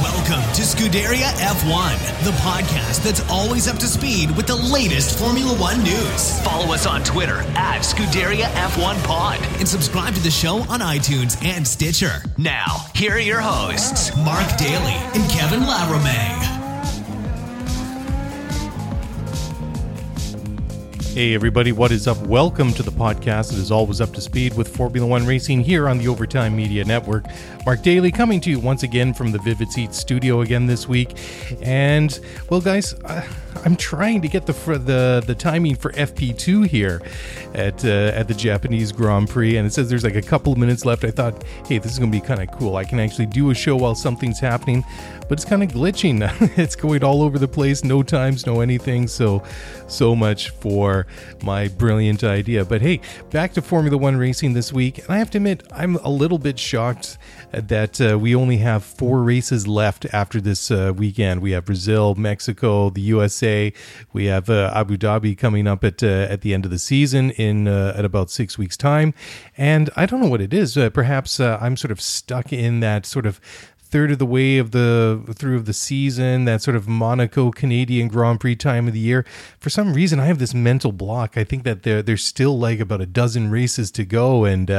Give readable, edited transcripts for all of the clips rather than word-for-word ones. Welcome to Scuderia F1, the podcast that's always up to speed with the latest Formula One news. Follow us on Twitter at Scuderia F1 Pod and subscribe to the show on iTunes and Stitcher. Now, here are your hosts, Mark Daly and Kevin Laramie. Hey everybody, what is up? Welcome to the podcast that is always up to speed with Formula One racing here on the Overtime Media Network. Mark Daly coming to you once again from the Vivid Seat Studio again this week. And, well, guys, I'm trying to get the timing for FP2 here at the Japanese Grand Prix. And it says there's like a couple of minutes left. I thought, hey, this is going to be kind of cool. I can actually do a show while something's happening. But it's kind of glitching. It's going all over the place. No times, no anything. So much for my brilliant idea. But, hey, back to Formula One racing this week. And I have to admit, I'm a little bit shocked that we only have four races left after this weekend. We have Brazil, Mexico, the USA. We have Abu Dhabi coming up at the end of the season at about 6 weeks' time. And I don't know what it is. Perhaps I'm sort of stuck in that sort of third of the way through of the season, that sort of Monaco Canadian Grand Prix time of the year. For some reason, I have this mental block. I think that there's still like about a dozen races to go, and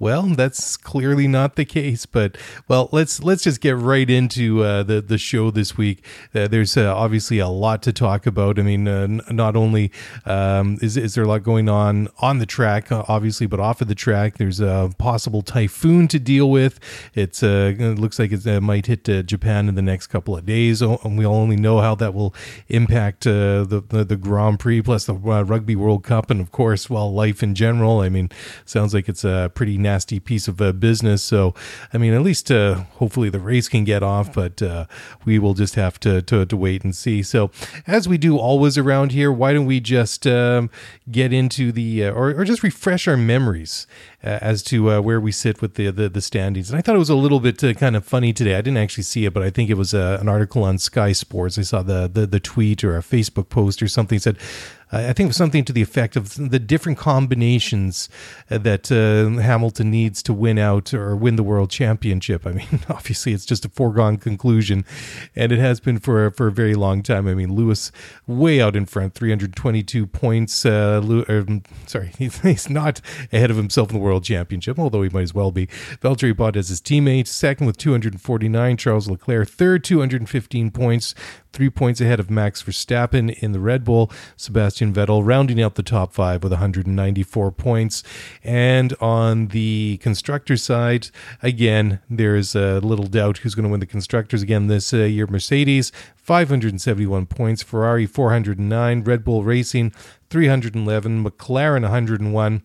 well, that's clearly not the case. But, well, let's just get right into the show this week. There's obviously a lot to talk about. I mean, not only is there a lot going on the track, obviously, but off of the track, there's a possible typhoon to deal with. It looks like it might hit Japan in the next couple of days, and we'll only know how that will impact the Grand Prix, plus the Rugby World Cup, and, of course, well, life in general. I mean, sounds like it's a pretty nasty piece of business. So, I mean, at least hopefully the race can get off, but we will just have to wait and see. So, as we do always around here, why don't we just get into the or just refresh our memories as to where we sit with the standings. And I thought it was a little bit kind of funny today. I didn't actually see it, but I think it was an article on Sky Sports. I saw the tweet or a Facebook post or something that said, I think it was something to the effect of the different combinations that Hamilton needs to win out or win the world championship. I mean, obviously, it's just a foregone conclusion, and it has been for a very long time. I mean, Lewis way out in front, 322 points. He's not ahead of himself in the world championship, although he might as well be. Valtteri Bottas, his teammate, second with 249. Charles Leclerc, third, 215 points. 3 points ahead of Max Verstappen in the Red Bull. Sebastian Vettel rounding out the top five with 194 points. And on the constructors' side, again, there is a little doubt who's going to win the constructors again this year. Mercedes, 571 points. Ferrari, 409. Red Bull Racing, 311. McLaren, 101.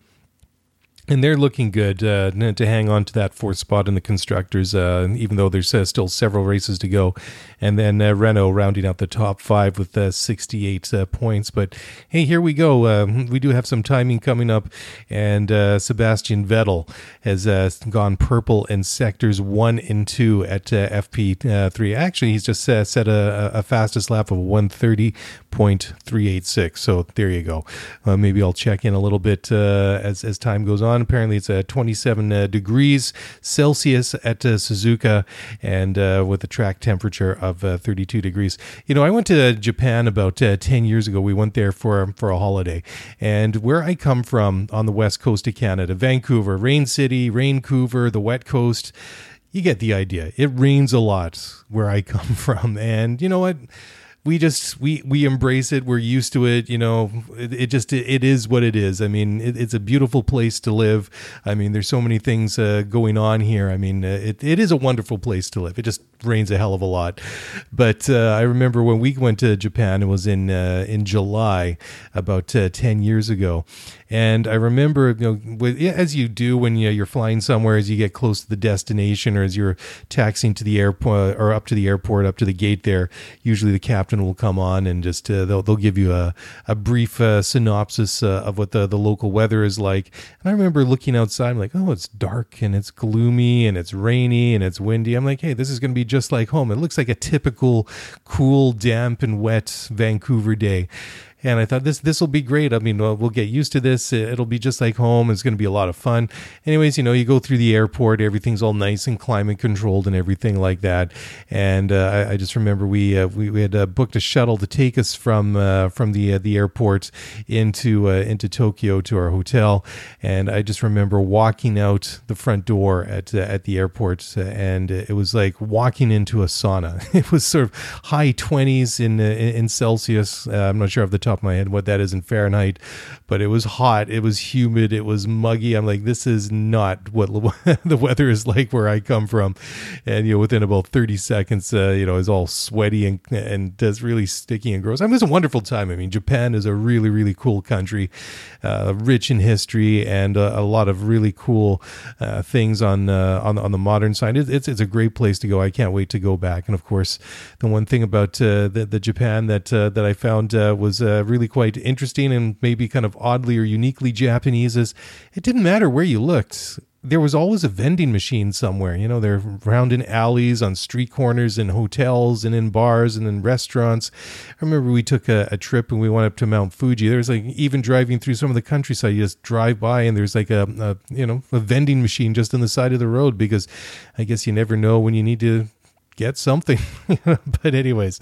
And they're looking good to hang on to that fourth spot in the constructors, even though there's still several races to go. And then Renault rounding out the top five with 68 points. But, hey, here we go. We do have some timing coming up. And Sebastian Vettel has gone purple in sectors 1 and 2 at FP3. Actually, he's just set a fastest lap of 130.386. So there you go. Maybe I'll check in a little bit as time goes on. Apparently, it's 27 degrees Celsius at Suzuka, and with a track temperature of 32 degrees. You know, I went to Japan about 10 years ago. We went there for a holiday. And where I come from on the west coast of Canada, Vancouver, Rain City, Raincouver, the wet coast, you get the idea. It rains a lot where I come from. And you know what? we embrace it. We're used to it. You know, it is what it is. I mean, it's a beautiful place to live. I mean, there's so many things going on here. I mean, it is a wonderful place to live. It just rains a hell of a lot. But I remember when we went to Japan, it was in July, about 10 years ago. And I remember, you know, as you do when you're flying somewhere, as you get close to the destination or as you're taxiing to the airport or up to the airport, up to the gate there, usually the captain will come on and just they'll give you a brief synopsis of what the local weather is like. And I remember looking outside, I'm like, oh, it's dark and it's gloomy and it's rainy and it's windy. I'm like, hey, this is going to be just like home. It looks like a typical cool, damp and wet Vancouver day. And I thought this will be great. I mean, we'll get used to this. It'll be just like home. It's going to be a lot of fun. Anyways, you know, you go through the airport. Everything's all nice and climate controlled and everything like that. And I just remember we had booked a shuttle to take us from the airport into Tokyo to our hotel. And I just remember walking out the front door at the airport, and it was like walking into a sauna. It was sort of high 20s in Celsius. I'm not sure off the top of my head what that is in Fahrenheit, but it was hot, it was humid, it was muggy. I'm like, this is not what the weather is like where I come from. And you know, within about 30 seconds it's all sweaty and does really sticky and gross. I mean, it's a wonderful time. I mean, Japan is a really, really cool country, rich in history and a lot of really cool things on the modern side. It's a great place to go. I can't wait to go back. And of course, the one thing about the Japan that I found was really quite interesting and maybe kind of oddly or uniquely Japanese is it didn't matter where you looked. There was always a vending machine somewhere. You know, they're round in alleys, on street corners, in hotels, and in bars, and in restaurants. I remember we took a trip and we went up to Mount Fuji. There was like, even driving through some of the countryside, you just drive by and there's like a vending machine just on the side of the road, because I guess you never know when you need to get something. But anyways,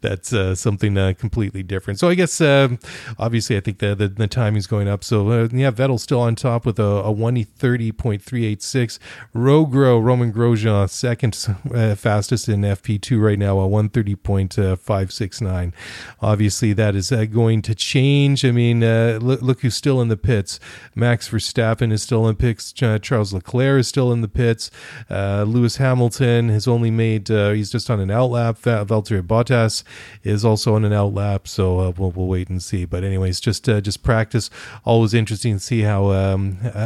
that's something completely different. So I guess obviously I think the timing's going up. So Vettel still on top with a 1:30.386. Roman Grosjean second fastest in FP2 right now, a 1:30.569. Obviously that is going to change. I mean, look who's still in the pits. Max Verstappen is still in pits. Charles Leclerc is still in the pits. Lewis Hamilton has only made he's just on an outlap. Valtteri Bottas is also on an outlap, so we'll wait and see. But anyways, just practice. Always interesting to see how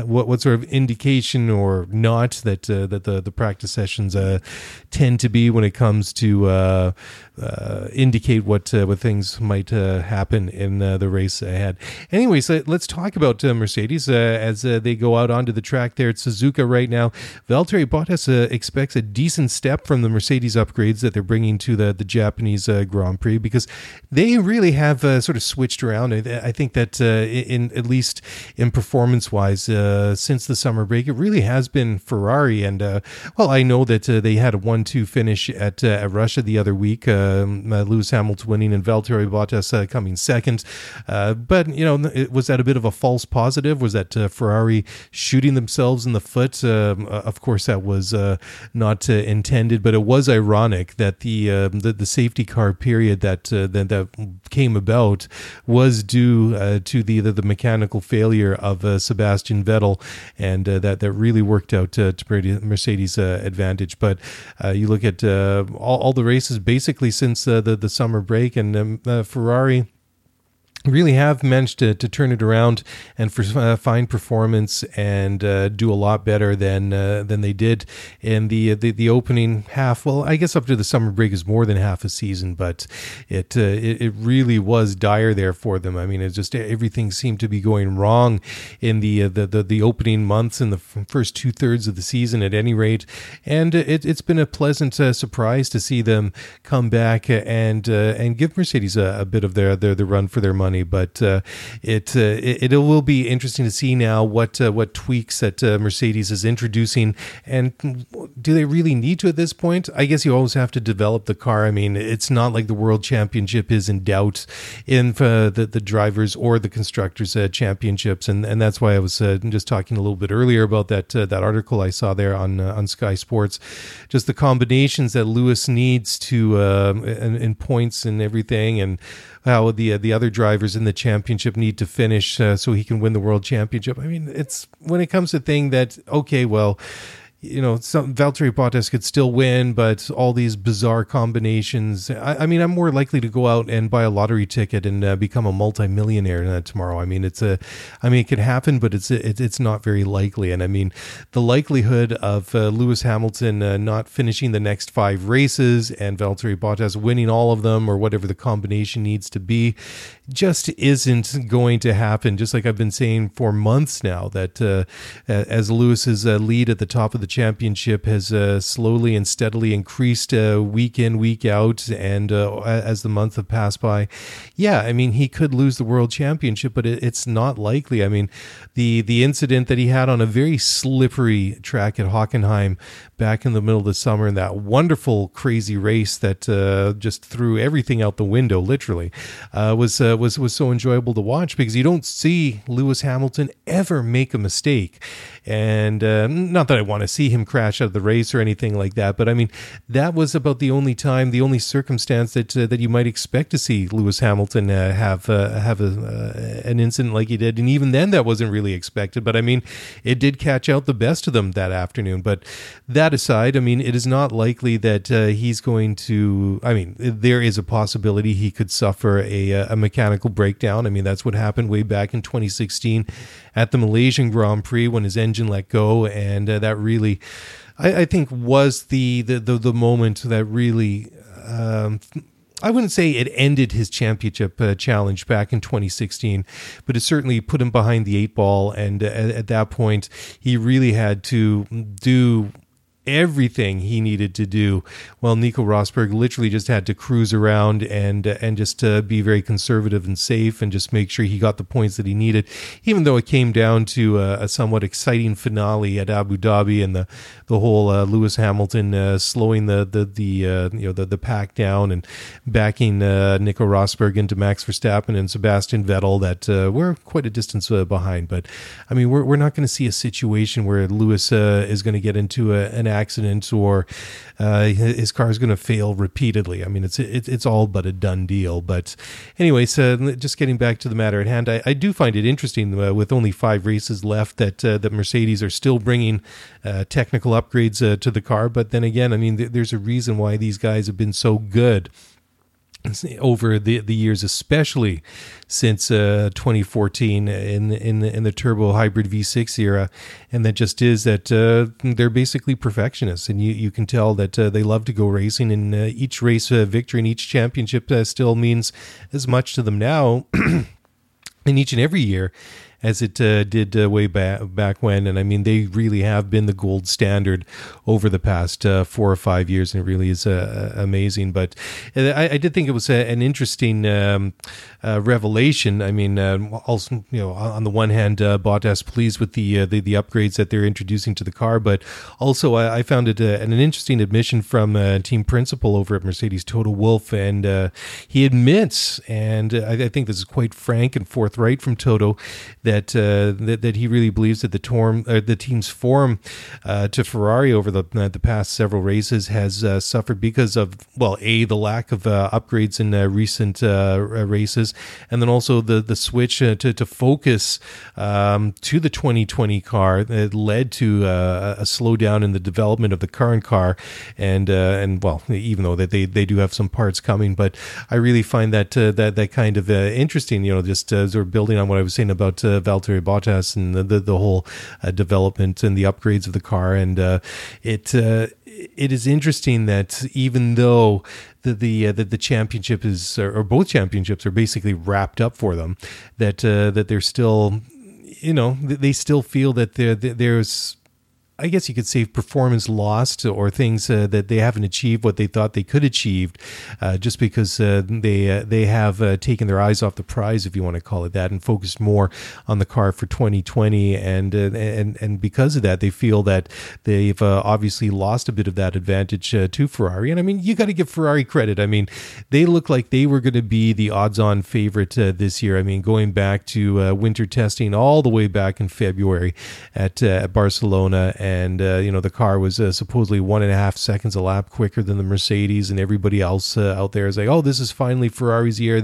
what sort of indication or not that the practice sessions tend to be when it comes to indicate what things might happen in the race ahead. Anyways, let's talk about Mercedes as they go out onto the track there at Suzuka right now. Valtteri Bottas expects a decent step from the Mercedes upgrades that they're bringing to the Japanese Grand Prix, because they really have sort of switched around. I think that at least in performance-wise since the summer break, it really has been Ferrari. And I know that they had a 1-2 finish at Russia the other week. Lewis Hamilton winning and Valtteri Bottas coming second. But you know, was that a bit of a false positive? Was that Ferrari shooting themselves in the foot? Of course, that was not intended, but it was ironic that the safety car period that came about was due to the mechanical failure of Sebastian Vettel, and that really worked out to Mercedes' advantage. But you look at all the races basically since the summer break, and Ferrari really have managed to turn it around and find performance and do a lot better than they did in the opening half. Well, I guess up to the summer break is more than half a season, but it really was dire there for them. I mean, it's just everything seemed to be going wrong in the opening months, in the first two thirds of the season at any rate. And it's been a pleasant surprise to see them come back and give Mercedes a bit of their run for their money. But it will be interesting to see now what tweaks that Mercedes is introducing, and do they really need to at this point? I guess you always have to develop the car. I mean, it's not like the World Championship is in doubt in the drivers or the constructors championships, and that's why I was just talking a little bit earlier about that article I saw there on Sky Sports, just the combinations that Lewis needs to and points and everything, and how the other drivers in the championship need to finish so he can win the World Championship. I mean, it's when it comes to thing that, okay, well, you know, Valtteri Bottas could still win, but all these bizarre combinations. I mean, I'm more likely to go out and buy a lottery ticket and become a multimillionaire tomorrow. I mean, it could happen, but it's not very likely. And I mean, the likelihood of Lewis Hamilton not finishing the next 5 races and Valtteri Bottas winning all of them, or whatever the combination needs to be, just isn't going to happen. Just like I've been saying for months now, that as Lewis's lead at the top of the championship has slowly and steadily increased week in, week out, and as the months have passed by, I mean, he could lose the World Championship, but it's not likely. I mean, the incident that he had on a very slippery track at Hockenheim back in the middle of the summer, in that wonderful crazy race that just threw everything out the window, literally, was so enjoyable to watch, because you don't see Lewis Hamilton ever make a mistake. And not that I want to see him crash out of the race or anything like that, but I mean, that was about the only time, the only circumstance that you might expect to see Lewis Hamilton have an incident like he did, and even then, that wasn't really expected. But I mean, it did catch out the best of them that afternoon. But that aside, I mean, it is not likely that he's going to. I mean, there is a possibility he could suffer a mechanical breakdown. I mean, that's what happened way back in 2016 at the Malaysian Grand Prix, when his engine let go, and that really, I think, was the moment that really, I wouldn't say it ended his championship challenge back in 2016, but it certainly put him behind the 8 ball, and at that point, he really had to do everything he needed to do, while Nico Rosberg literally just had to cruise around and just be very conservative and safe, and just make sure he got the points that he needed, even though it came down to a somewhat exciting finale at Abu Dhabi, and the whole Lewis Hamilton slowing the pack down and backing Nico Rosberg into Max Verstappen and Sebastian Vettel, that we're quite a distance behind. But I mean, we're not going to see a situation where Lewis is going to get into an accident, or his car is going to fail repeatedly. I mean, it's all but a done deal. But anyway, so just getting back to the matter at hand, I do find it interesting with only 5 races left that that Mercedes are still bringing technical upgrades to the car. But then again, I mean, there's a reason why these guys have been so good over the years, especially since 2014 in the turbo hybrid V6 era, and that just is that they're basically perfectionists, and you can tell that they love to go racing, and each race victory and each championship still means as much to them now in each and every year as it did way back when. And I mean, they really have been the gold standard over the past 4 or 5 years, and it really is amazing. But I did think it was an interesting revelation. I mean, also, you know, on the one hand, Bottas pleased with the upgrades that they're introducing to the car, but also I found it an interesting admission from team principal over at Mercedes, Toto Wolff, and he admits, and I think this is quite frank and forthright from Toto, that he really believes that the team's form to Ferrari over the past several races has suffered because of, well, the lack of upgrades in recent races, and then also the switch to focus to the 2020 car that led to a slowdown in the development of the current car, and well, even though that they do have some parts coming, but I really find that kind of interesting, you know, just sort of building on what I was saying about Valtteri Bottas and the whole development and the upgrades of the car. And it is interesting that even though the championship is, or both championships are basically wrapped up for them, that they're still, you know, they still feel that there's I guess you could say performance lost, or things that they haven't achieved what they thought they could achieve, just because they have taken their eyes off the prize, if you want to call it that, and focused more on the car for 2020. And because of that, they feel that they've obviously lost a bit of that advantage to Ferrari. And I mean, you got to give Ferrari credit. I mean, they look like they were going to be the odds-on favorite this year. I mean, going back to winter testing all the way back in February at Barcelona, and the car was supposedly 1.5 seconds a lap quicker than the Mercedes, and everybody else out there is like, oh, this is finally Ferrari's year.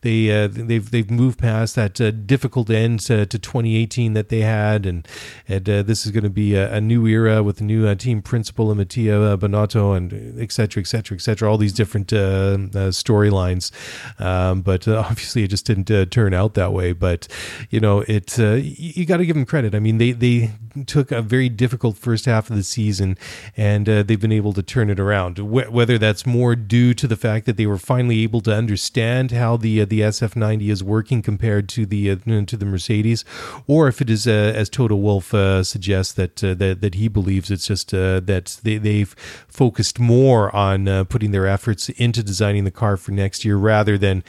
They've moved past that difficult end to 2018 that they had, and this is going to be a new era with a new team principal and Mattia Binotto, and et cetera, all these different storylines. But obviously it just didn't turn out that way. But you got to give them credit. I mean, they took a very difficult first half of the season, and they've been able to turn it around. Whether that's more due to the fact that they were finally able to understand how the SF90 is working compared to the Mercedes, or if it is as Toto Wolff suggests that he believes, it's just that they've focused more on putting their efforts into designing the car for next year rather than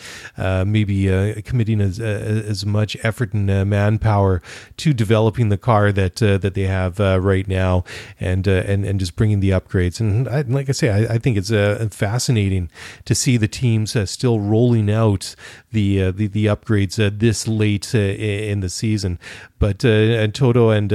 maybe committing as much effort and manpower to developing the car that they have right now, and just bringing the upgrades. And I think it's fascinating to see the teams still rolling out the upgrades this late in the season. But and Toto, and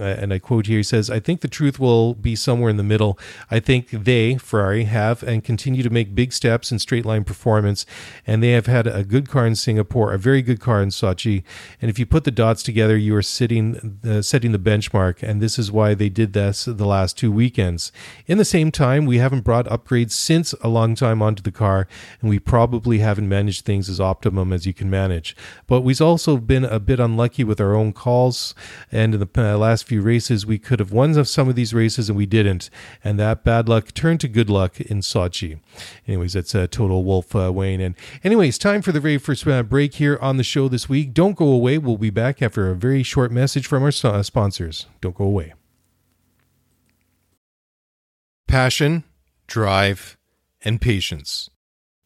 I quote here, he says, "I think the truth will be somewhere in the middle. I think they, Ferrari, have and continue to make big steps in straight line performance, and they have had a good car in Singapore, a very good car in Sochi, and if you put the dots together, you are setting the benchmark, and this is why they did this the last two weekends. In the same time, we haven't brought upgrades since a long time onto the car, and we probably haven't managed things as optimum as you can manage. But we've also been a bit unlucky with our own calls, and in the last few races, we could have won some of these races, and we didn't, and that bad luck turned to good luck in Sochi." Anyways, that's Toto Wolff weighing in. Anyways, time for the very first break here on the show this week. Don't go away. We'll be back after a very short message from our sponsors. Don't go away. Passion, drive, and patience.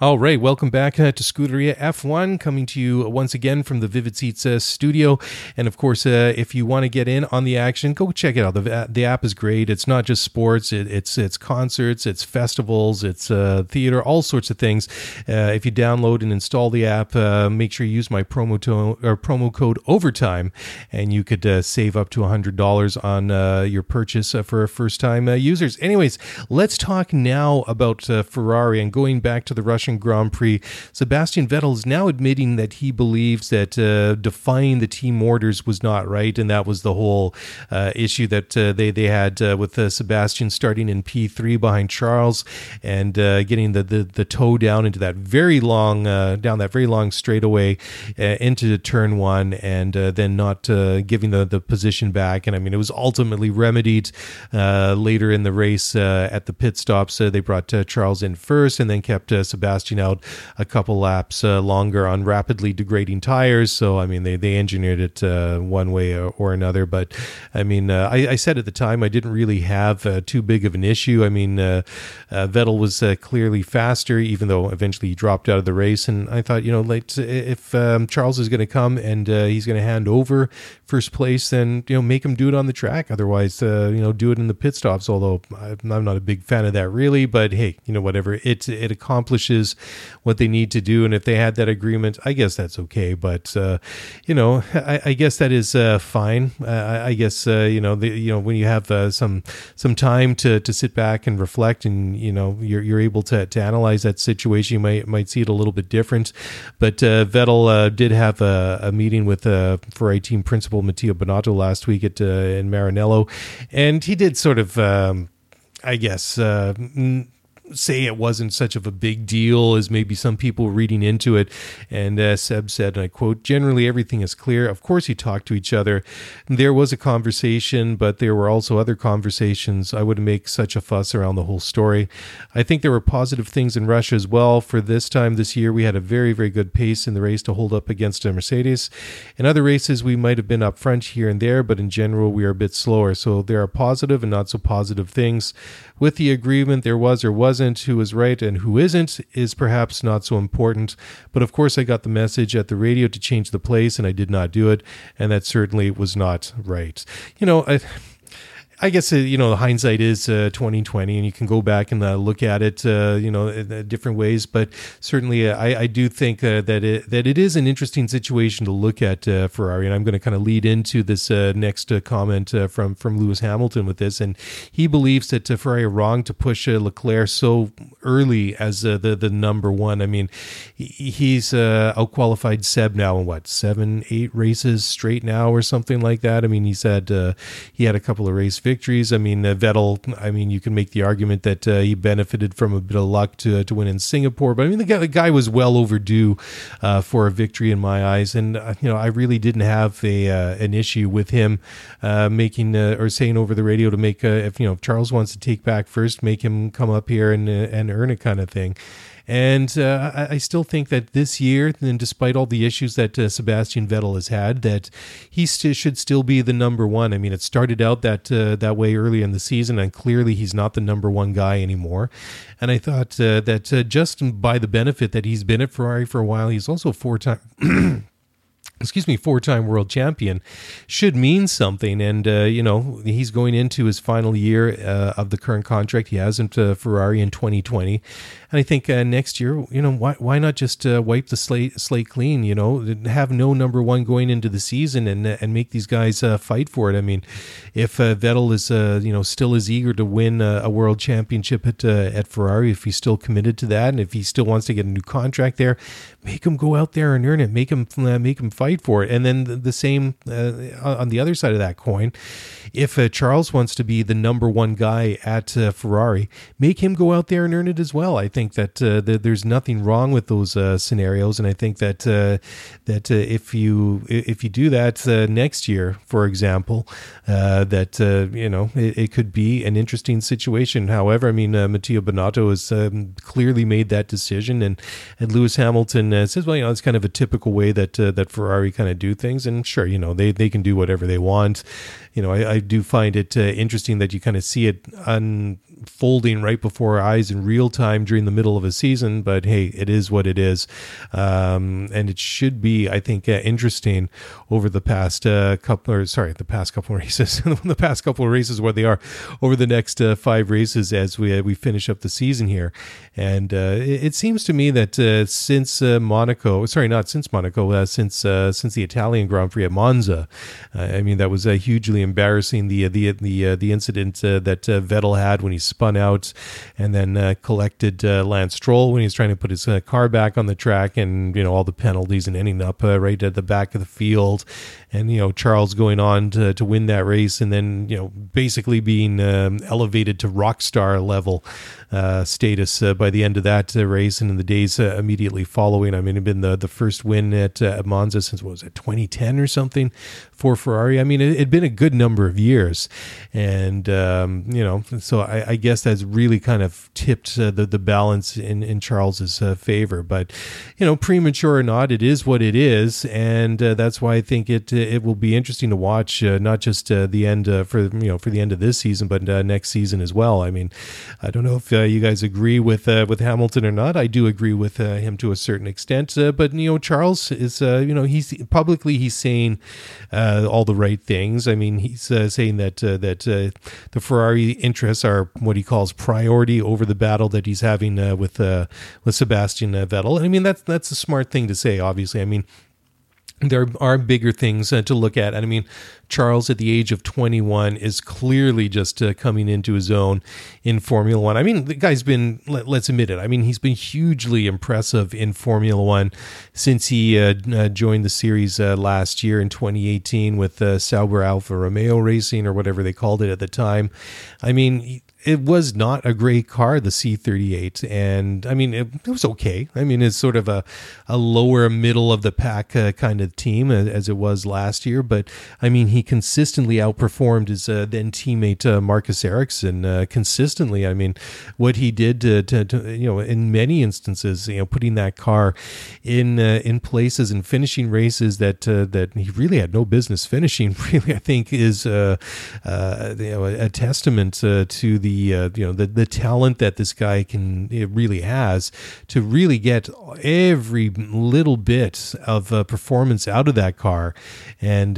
All right, welcome back to Scuderia F1, coming to you once again from the Vivid Seats studio. And of course, if you want to get in on the action, go check it out. The app is great. It's not just sports. It's concerts, it's festivals, it's theater, all sorts of things. If you download and install the app, make sure you use my promo code OVERTIME, and you could save up to $100 on your purchase for first-time users. Anyways, let's talk now about Ferrari, and going back to the Russian Grand Prix. Sebastian Vettel is now admitting that he believes that defying the team orders was not right, and that was the whole issue that they had with Sebastian starting in P3 behind Charles, and getting the toe down into that very long straightaway into turn one, and then not giving the position back. And I mean, it was ultimately remedied later in the race at the pit stops. They brought Charles in first, and then kept Sebastian lasting out a couple laps longer on rapidly degrading tires. So, I mean, they engineered it one way or another. But, I mean, I said at the time I didn't really have too big of an issue. I mean, Vettel was clearly faster, even though eventually he dropped out of the race. And I thought, you know, if Charles is going to come and he's going to hand over first place, then, you know, make him do it on the track. Otherwise, you know, do it in the pit stops. Although I'm not a big fan of that really, but hey, you know, whatever, it accomplishes what they need to do. And if they had that agreement, I guess that's okay. But, you know, I guess that is fine. I guess, you know, you know, when you have some time to sit back and reflect and, you know, you're able to analyze that situation, you might see it a little bit different. But Vettel did have a meeting with Ferrari team principal Mattia Binotto last week in Maranello, and he did sort of, I guess, say it wasn't such of a big deal as maybe some people reading into it. And Seb said, and I quote, "Generally everything is clear. Of course you talk to each other. There was a conversation, but there were also other conversations. I wouldn't make such a fuss around the whole story. I think there were positive things in Russia as well. For this time this year, we had a very, very good pace in the race to hold up against a Mercedes. In other races, we might have been up front here and there, but in general, we are a bit slower. So there are positive and not so positive things. With the agreement, there was or wasn't. Who is right and who isn't is perhaps not so important. But of course, I got the message at the radio to change the place, and I did not do it. And that certainly was not right." You know, I guess, you know, hindsight is 20/20, and you can go back and look at it, you know, in different ways. But certainly, I do think that it is an interesting situation to look at Ferrari. And I'm going to kind of lead into this next comment from Lewis Hamilton with this, and he believes that Ferrari are wrong to push Leclerc so early as the number one. I mean, he's outqualified Seb now in what, 7-8 races straight now or something like that. I mean, he said he had a couple of race victories. I mean, Vettel, I mean, you can make the argument that he benefited from a bit of luck to win in Singapore, but I mean, the guy was well overdue for a victory in my eyes. And, you know, I really didn't have an issue with him making or saying over the radio to make, if, you know, if Charles wants to take back first, make him come up here and earn it kind of thing. And I still think that this year, and despite all the issues that Sebastian Vettel has had, that he should still be the number one. I mean, it started out that way early in the season, and clearly he's not the number one guy anymore. And I thought that just by the benefit that he's been at Ferrari for a while, he's also four-time world champion, should mean something. And, you know, he's going into his final year of the current contract. He hasn't Ferrari in 2020. And I think next year, you know, why not just wipe the slate clean, you know, have no number one going into the season and make these guys fight for it. I mean, if Vettel is, you know, still as eager to win a world championship at Ferrari, if he's still committed to that, and if he still wants to get a new contract there, make him go out there and earn it, make him fight for it. And then the same on the other side of that coin, if Charles wants to be the number one guy at Ferrari, make him go out there and earn it as well. I think that there's nothing wrong with those scenarios, and I think that if you do that next year, for example, that you know, it could be an interesting situation. However, I mean, Mattia Binotto has clearly made that decision, and Lewis Hamilton says, well, you know, it's kind of a typical way that Ferrari kind of do things, and sure, you know, they can do whatever they want. You know, I do find it interesting that you kind of see it unfolding right before our eyes in real time during the middle of a season, but hey, it is what it is. And it should be, I think, interesting over the past couple of races where they are over the next 5 races as we finish up the season here. And it seems to me that since the Italian Grand Prix at Monza, I mean, that was hugely embarrassing, the incident that Vettel had when he spun out and then collected Lance Stroll when he was trying to put his car back on the track, and, you know, all the penalties and ending up right at the back of the field. and, you know, Charles going on to win that race and then, you know, basically being elevated to rock star level status by the end of that race and in the days immediately following. I mean, it had been the first win at Monza since, what was it, 2010 or something for Ferrari. I mean, it had been a good number of years. And, you know, so I guess that's really kind of tipped the balance in Charles's favor. But, you know, premature or not, it is what it is. And that's why I think it will be interesting to watch, not just the end for the end of this season, but next season as well. I mean, I don't know if you guys agree with Hamilton or not. I do agree with him to a certain extent, but you know, Charles is he's saying all the right things. I mean, he's saying that the Ferrari interests are what he calls priority over the battle that he's having with Sebastian Vettel. And I mean, that's a smart thing to say. Obviously, I mean, there are bigger things to look at. And I mean, Charles at the age of 21 is clearly just coming into his own in Formula One. I mean, the guy's been, let's admit it, I mean, he's been hugely impressive in Formula One since he joined the series last year in 2018 with Sauber Alfa Romeo Racing or whatever they called it at the time. I mean, it was not a great car, the C38, and I mean, it was okay. I mean, it's sort of a lower middle of the pack kind of team as it was last year, but I mean, he consistently outperformed his then teammate Marcus Ericsson consistently. I mean, what he did to you know, in many instances, you know, putting that car in places and finishing races that he really had no business finishing. Really, I think is you know, a testament to the you know, the talent that this guy really has to really get every little bit of performance out of that car and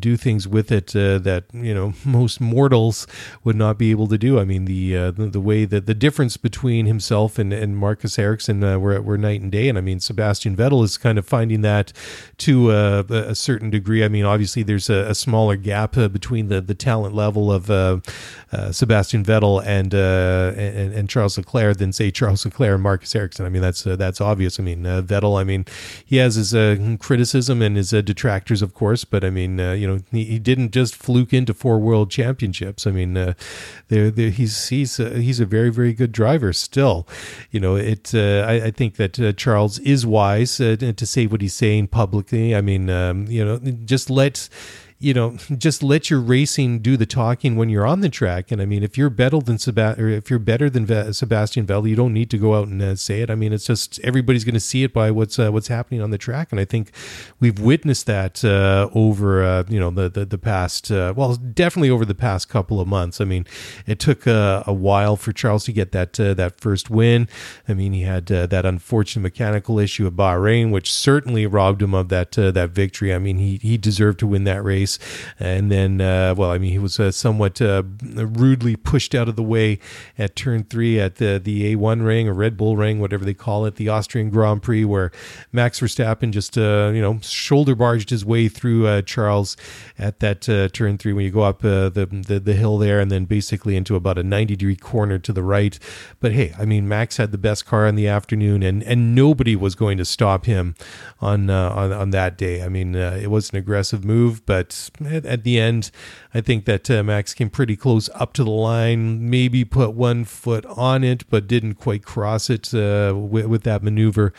do things with it that, you know, most mortals would not be able to do. I mean, the way that the difference between himself and Marcus Ericsson were night and day. And I mean, Sebastian Vettel is kind of finding that to a certain degree. I mean, obviously there's a smaller gap between the talent level of Sebastian Vettel and Charles Leclerc than say Charles Leclerc and Marcus Ericsson. I mean, that's obvious. I mean, Vettel, I mean, he has his criticism and his detractors, of course, but I mean, you know, he didn't just fluke into 4 world championships. I mean, he's a very, very good driver still. You know, I think that Charles is wise to say what he's saying publicly. I mean, you know, just let your racing do the talking when you're on the track. And I mean, if you're better than Sebastian Vettel, you don't need to go out and say it. I mean, it's just everybody's going to see it by what's happening on the track. And I think we've witnessed that over you know, the past definitely over the past couple of months. I mean, it took a while for Charles to get that first win. I mean, he had that unfortunate mechanical issue at Bahrain, which certainly robbed him of that victory. I mean, he deserved to win that race. And then, he was somewhat rudely pushed out of the way at turn 3 at the A1 ring or Red Bull ring, whatever they call it, the Austrian Grand Prix, where Max Verstappen just, you know, shoulder barged his way through Charles at that turn 3 when you go up the hill there and then basically into about a 90-degree corner to the right. But hey, I mean, Max had the best car in the afternoon and nobody was going to stop him on that day. I mean, it was an aggressive move, but at the end, I think that Max came pretty close up to the line, maybe put one foot on it, but didn't quite cross it with that maneuver.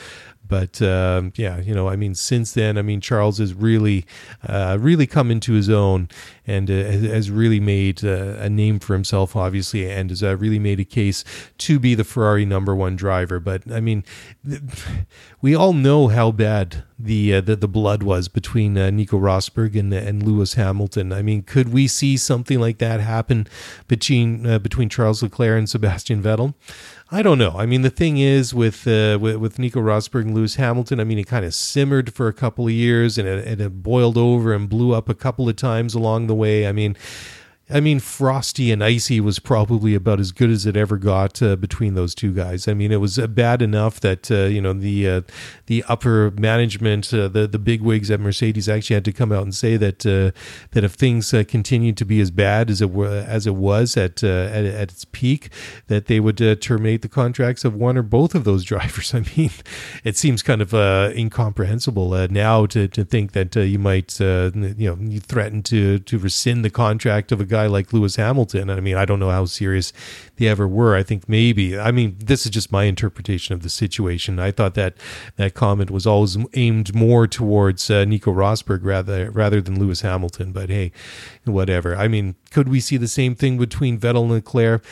But, yeah, you know, I mean, since then, I mean, Charles has really, really come into his own and has really made a name for himself, obviously, and has really made a case to be the Ferrari #1 driver. But, I mean, we all know how bad the blood was between Nico Rosberg and Lewis Hamilton. I mean, could we see something like that happen between Charles Leclerc and Sebastian Vettel? I don't know. I mean, the thing is with Nico Rosberg and Lewis Hamilton, I mean, it kind of simmered for a couple of years and it boiled over and blew up a couple of times along the way. I mean, I mean, frosty and icy was probably about as good as it ever got between those two guys. I mean, it was bad enough that the upper management, the big wigs at Mercedes, actually had to come out and say that that if things continued to be as bad as it was at its peak, that they would terminate the contracts of one or both of those drivers. I mean, it seems kind of incomprehensible now to think that you might you threaten to rescind the contract of a guy like Lewis Hamilton. I mean, I don't know how serious they ever were. I think maybe, I mean, this is just my interpretation of the situation. I thought that comment was always aimed more towards Nico Rosberg rather than Lewis Hamilton, but hey, whatever. I mean, could we see the same thing between Vettel and Leclerc?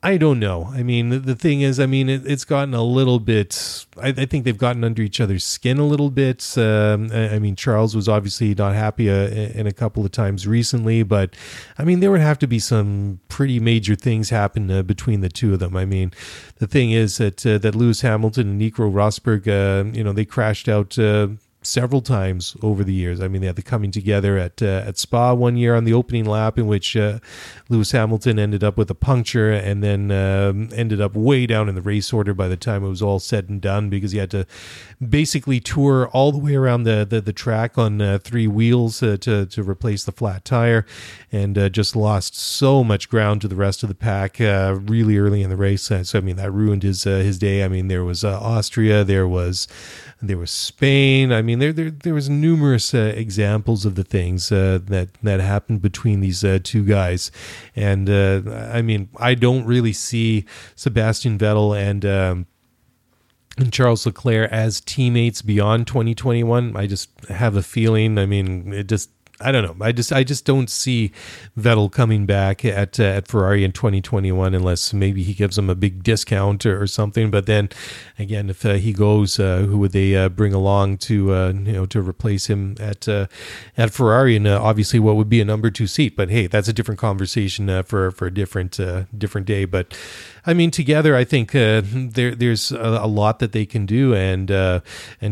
I don't know. I mean, the thing is, I mean, it's gotten a little bit, I think they've gotten under each other's skin a little bit. I mean, Charles was obviously not happy in a couple of times recently, but I mean, there would have to be some pretty major things happen between the two of them. I mean, the thing is that Lewis Hamilton and Nico Rosberg, they crashed out several times over the years. I mean, they had the coming together at Spa one year on the opening lap, in which Lewis Hamilton ended up with a puncture and then ended up way down in the race order by the time it was all said and done, because he had to basically tour all the way around the track on three wheels to replace the flat tire, and just lost so much ground to the rest of the pack really early in the race. So I mean, that ruined his day. I mean, there was Austria, there was Spain. I mean, there was numerous examples of the things that happened between these two guys, and I mean, I don't really see Sebastian Vettel and Charles Leclerc as teammates beyond 2021. I just have a feeling. I mean, I don't know. I just don't see Vettel coming back at Ferrari in 2021 unless maybe he gives them a big discount or something. But then again, if he goes, who would they bring along to replace him at Ferrari? And obviously, what would be a number two seat? But hey, that's a different conversation for a different day. But I mean, together, I think there's a lot that they can do, and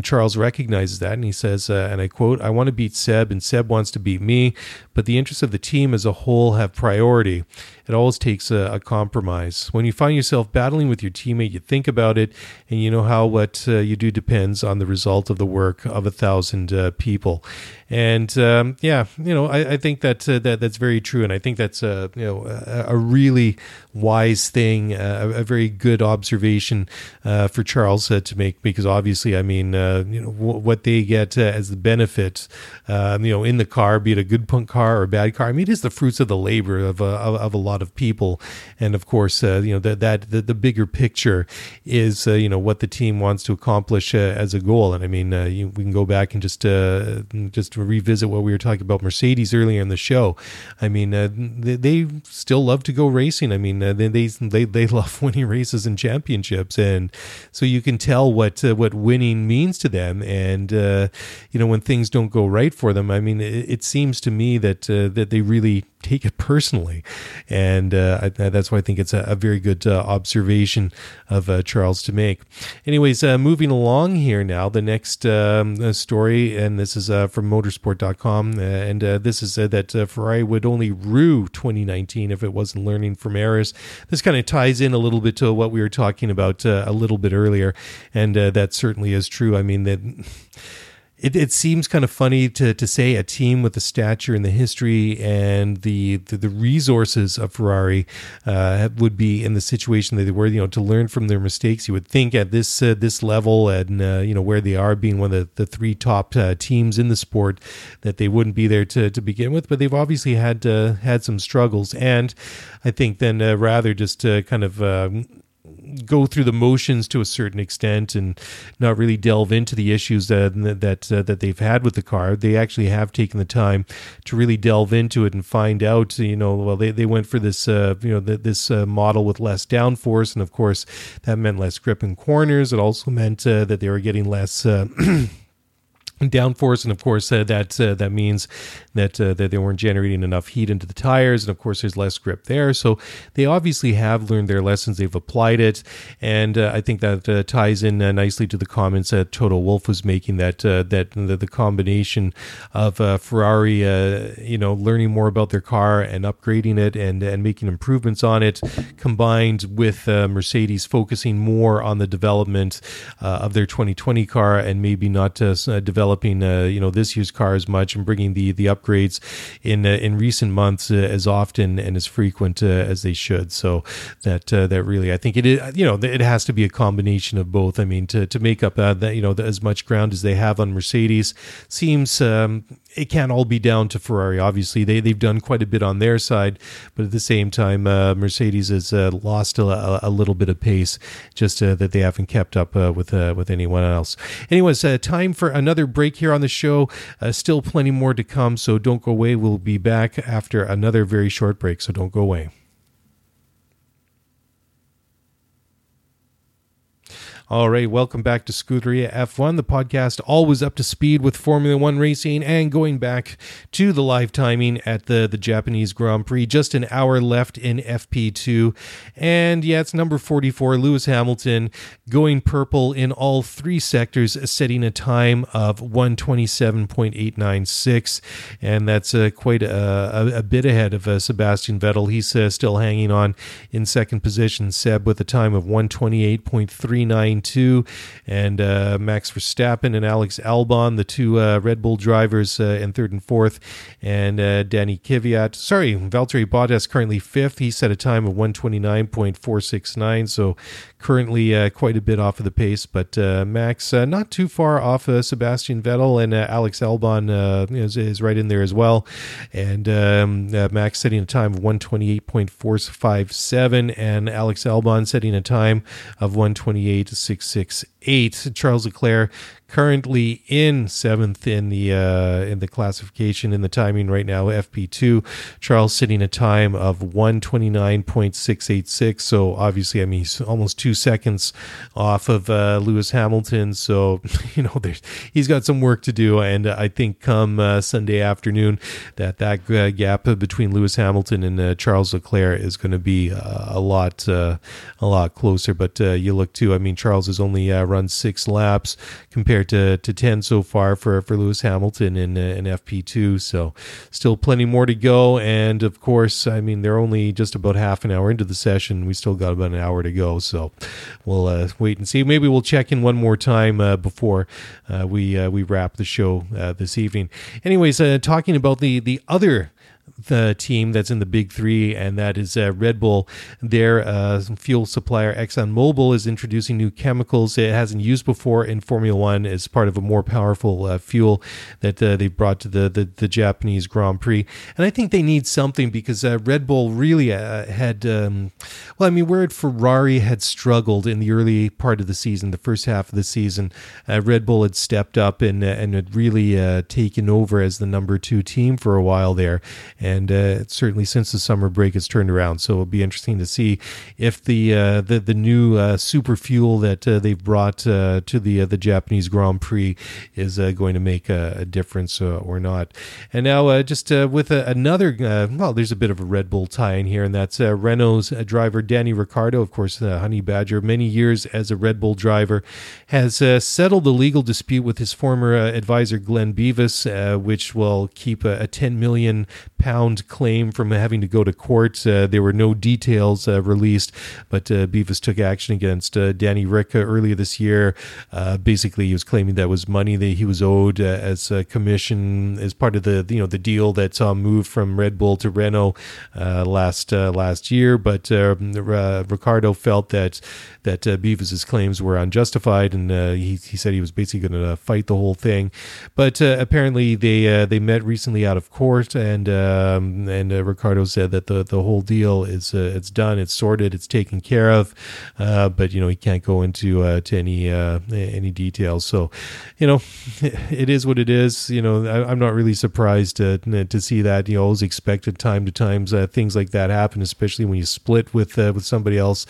Charles recognizes that, and he says, and I quote, "I want to beat Seb, and Seb wants to beat me, but the interests of the team as a whole have priority. It always takes a compromise. When you find yourself battling with your teammate, you think about it, and you know how what you do depends on the result of the work of 1,000 people." And I think that's very true, and I think that's a really wise thing, a very good observation for Charles to make, because obviously, I mean, what they get as the benefit, in the car, be it a good punk car or a bad car. I mean, it is the fruits of the labor of a lot of people, and of course, the bigger picture is what the team wants to accomplish as a goal. And I mean, we can go back and just to revisit what we were talking about Mercedes earlier in the show. I mean, they still love to go racing. I mean, they love winning races and championships, and so you can tell what winning means to them. And when things don't go right for them, I mean, it seems to me that they really take it personally, and that's why I think it's a very good observation of Charles to make. Anyways, moving along here now, the next story, and this is from motorsport.com, and this is that Ferrari would only rue 2019 if it wasn't learning from errors. This kind of ties in a little bit to what we were talking about a little bit earlier, and that certainly is true. I mean, that... It seems kind of funny to say a team with the stature and the history and the resources of Ferrari would be in the situation that they were, to learn from their mistakes. You would think at this level and where they are, being one of the three top teams in the sport, that they wouldn't be there to begin with. But they've obviously had some struggles, and I think then rather just kind of. Go through the motions to a certain extent and not really delve into the issues that they've had with the car. They actually have taken the time to really delve into it and find out, they went for this, this model with less downforce. And of course that meant less grip in corners. It also meant that they were getting less downforce, and of course that means that they weren't generating enough heat into the tires, and of course there's less grip there. So they obviously have learned their lessons, they've applied it, and I think that ties in nicely to the comments that Toto Wolff was making, that the combination of Ferrari learning more about their car and upgrading it and making improvements on it, combined with Mercedes focusing more on the development of their 2020 car and maybe not developing this year's car as much, and bringing the upgrades in recent months as often and as frequent as they should. So that really, I think it is, it has to be a combination of both. I mean, to make up as much ground as they have on Mercedes seems it can't all be down to Ferrari. Obviously, they've done quite a bit on their side, but at the same time, Mercedes has lost a little bit of pace, just that they haven't kept up with anyone else. Anyways, time for another break here on the show. Still plenty more to come, so don't go away. We'll be back after another very short break, so don't go away. All right, welcome back to Scuderia F1, the podcast always up to speed with Formula 1 racing, and going back to the live timing at the Japanese Grand Prix. Just an hour left in FP2, and yeah, it's number 44, Lewis Hamilton, going purple in all three sectors, setting a time of 1:27.896, and that's quite a bit ahead of Sebastian Vettel. He's still hanging on in second position, Seb with a time of 1:28.39. And Max Verstappen and Alex Albon, the two Red Bull drivers, in third and fourth, and Valtteri Bottas currently fifth. He set a time of 1:29.469, so currently quite a bit off of the pace, but Max not too far off Sebastian Vettel, and Alex Albon is right in there as well, and Max setting a time of 1:28.457, and Alex Albon setting a time of 1:28.668. Charles Leclerc currently in seventh in the classification, in the timing right now, FP2. Charles sitting a time of 1:29.686. So obviously, I mean, he's almost 2 seconds off of Lewis Hamilton. So he's got some work to do. And I think come Sunday afternoon, that gap between Lewis Hamilton and Charles Leclerc is going to be a lot closer. But you look to, I mean, Charles has only run 6 laps compared to 10 so far for Lewis Hamilton in FP2, so still plenty more to go. And of course, I mean, they're only just about half an hour into the session. We still got about an hour to go, so we'll wait and see. Maybe we'll check in one more time before we wrap the show this evening. Anyways, talking about the other the team that's in the big three, and that is Red Bull. Their fuel supplier ExxonMobil is introducing new chemicals it hasn't used before in Formula 1 as part of a more powerful fuel that they brought to the Japanese Grand Prix. And I think they need something, because Red Bull really had, where Ferrari had struggled in the early part of the season, the first half of the season, Red Bull had stepped up and had really taken over as the number 2 team for a while there. And certainly since the summer break, it's turned around. So it'll be interesting to see if the new super fuel that they've brought to the Japanese Grand Prix is going to make a difference or not. And now there's a bit of a Red Bull tie in here, and that's Renault's driver Danny Ricciardo, of course, the Honey Badger, many years as a Red Bull driver, has settled the legal dispute with his former advisor Glenn Bevis, which will keep a £10 million claim from having to go to court. There were no details released, but Bevis took action against Danny Rick earlier this year. Basically, he was claiming that was money that he was owed as a commission as part of the deal that saw move from Red Bull to Renault last year. But Ricardo felt that Bevis's claims were unjustified, and he said he was basically going to fight the whole thing. But apparently, they met recently out of court, and And Ricardo said that the whole deal is it's done, it's sorted, it's taken care of. But you know, he can't go into to any details. So, you know, it is what it is. You know, I'm not really surprised to see that. You always expected time to times things like that happen, especially when you split with somebody else.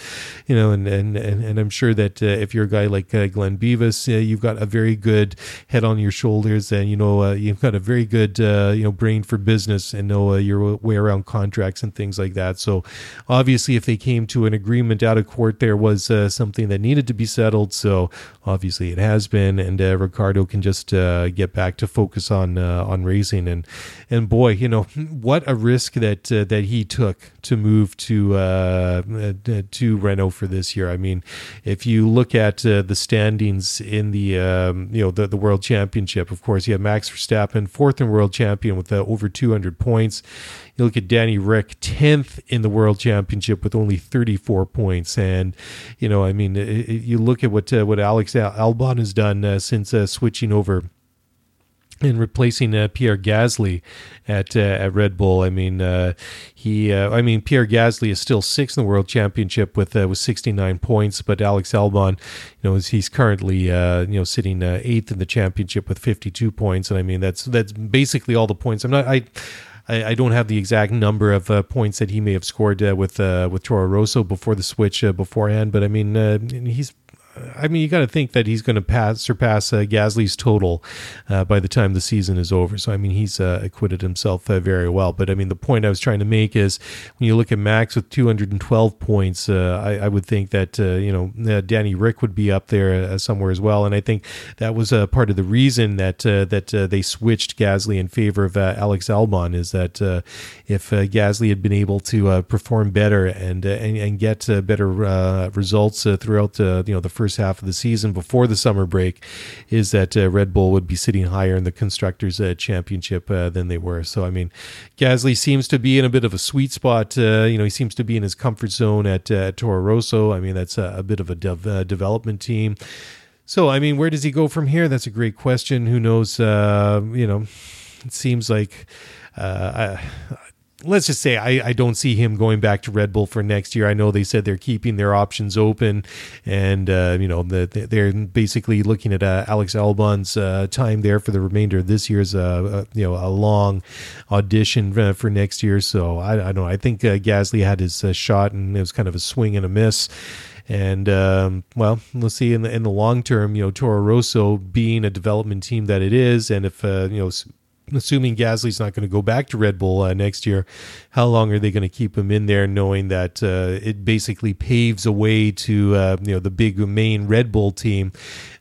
You know, and I'm sure that if you're a guy like Glenn Beavis, you've got a very good head on your shoulders, and you know you've got a very good you know, brain for business, and know your way around contracts and things like that. So obviously, if they came to an agreement out of court, there was something that needed to be settled. So obviously, it has been, and Ricardo can just get back to focus on racing. And boy, you know, what a risk that he took to move to Renault for this year. I mean, if you look at the standings in the you know, the World Championship, of course, you have Max Verstappen, fourth in World Champion with over 200 points. You look at Danny Rick, 10th in the World Championship with only 34 points. And, you know, I mean, you look at what Alex Albon has done since switching over and replacing Pierre Gasly at Red Bull. I mean, Pierre Gasly is still sixth in the World Championship with 69 points, but Alex Albon, you know, he's currently you know, sitting eighth in the championship with 52 points. And I mean, that's basically all the points. I don't have the exact number of points that he may have scored with Toro Rosso before the switch beforehand, but I mean, you got to think that he's going to surpass Gasly's total by the time the season is over. So, I mean, he's acquitted himself very well. But, I mean, the point I was trying to make is when you look at Max with 212 points, I would think that, you know, Danny Rick would be up there somewhere as well. And I think that was part of the reason that they switched Gasly in favor of Alex Albon, is that if Gasly had been able to perform better and get better results throughout, you know, the first half of the season before the summer break, is that Red Bull would be sitting higher in the Constructors' Championship than they were. So, I mean, Gasly seems to be in a bit of a sweet spot. You know, he seems to be in his comfort zone at Toro Rosso. I mean, that's a bit of a development team. So, I mean, where does he go from here? That's a great question. Who knows? You know, it seems like let's just say I don't see him going back to Red Bull for next year. I know they said they're keeping their options open, and you know, they're basically looking at Alex Albon's time there for the remainder of this year's you know, a long audition for next year. So I don't know. I think Gasly had his shot, and it was kind of a swing and a miss. And, well, we'll see in the long term, you know, Toro Rosso being a development team that it is. And if, you know, assuming Gasly's not going to go back to Red Bull next year, how long are they going to keep him in there, knowing that it basically paves a way to you know, the big main Red Bull team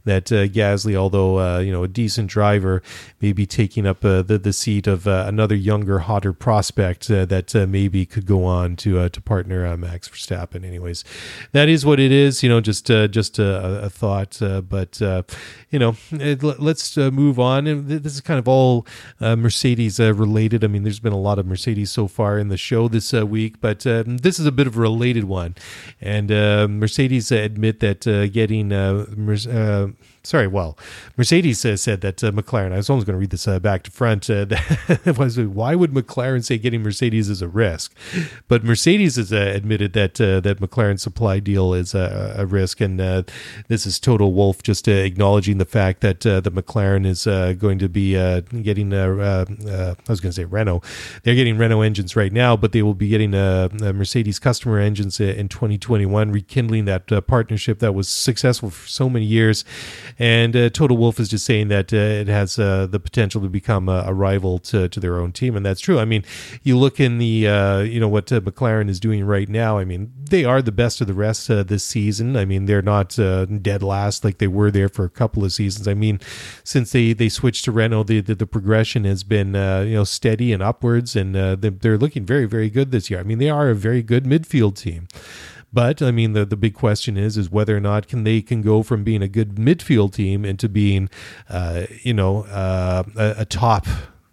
that Gasly, although you know, a decent driver, may be taking up the seat of another younger, hotter prospect that maybe could go on to partner Max Verstappen. Anyways, that is what it is. You know, just a thought, but you know, let's move on. And this is kind of all Mercedes related. I mean, there's been a lot of Mercedes so far in the show this week, but this is a bit of a related one. And Mercedes admit that getting Mercedes said that McLaren, I was almost going to read this back to front, why would McLaren say getting Mercedes is a risk? But Mercedes has admitted that McLaren's supply deal is a risk, and this is Toto Wolff just acknowledging the fact that the McLaren is going to be getting Renault. They're getting Renault engines right now, but they will be getting Mercedes customer engines in 2021, rekindling that partnership that was successful for so many years. And Toto Wolff is just saying that it has the potential to become a rival to their own team, and that's true. I mean, you look in the you know, what McLaren is doing right now. I mean, they are the best of the rest this season. I mean, they're not dead last like they were there for a couple of seasons. I mean, since they switched to Renault, the progression has been you know, steady and upwards, and they're looking very, very good this year. I mean, they are a very good midfield team. But, I mean, the big question is whether or not they can go from being a good midfield team into being, you know, a top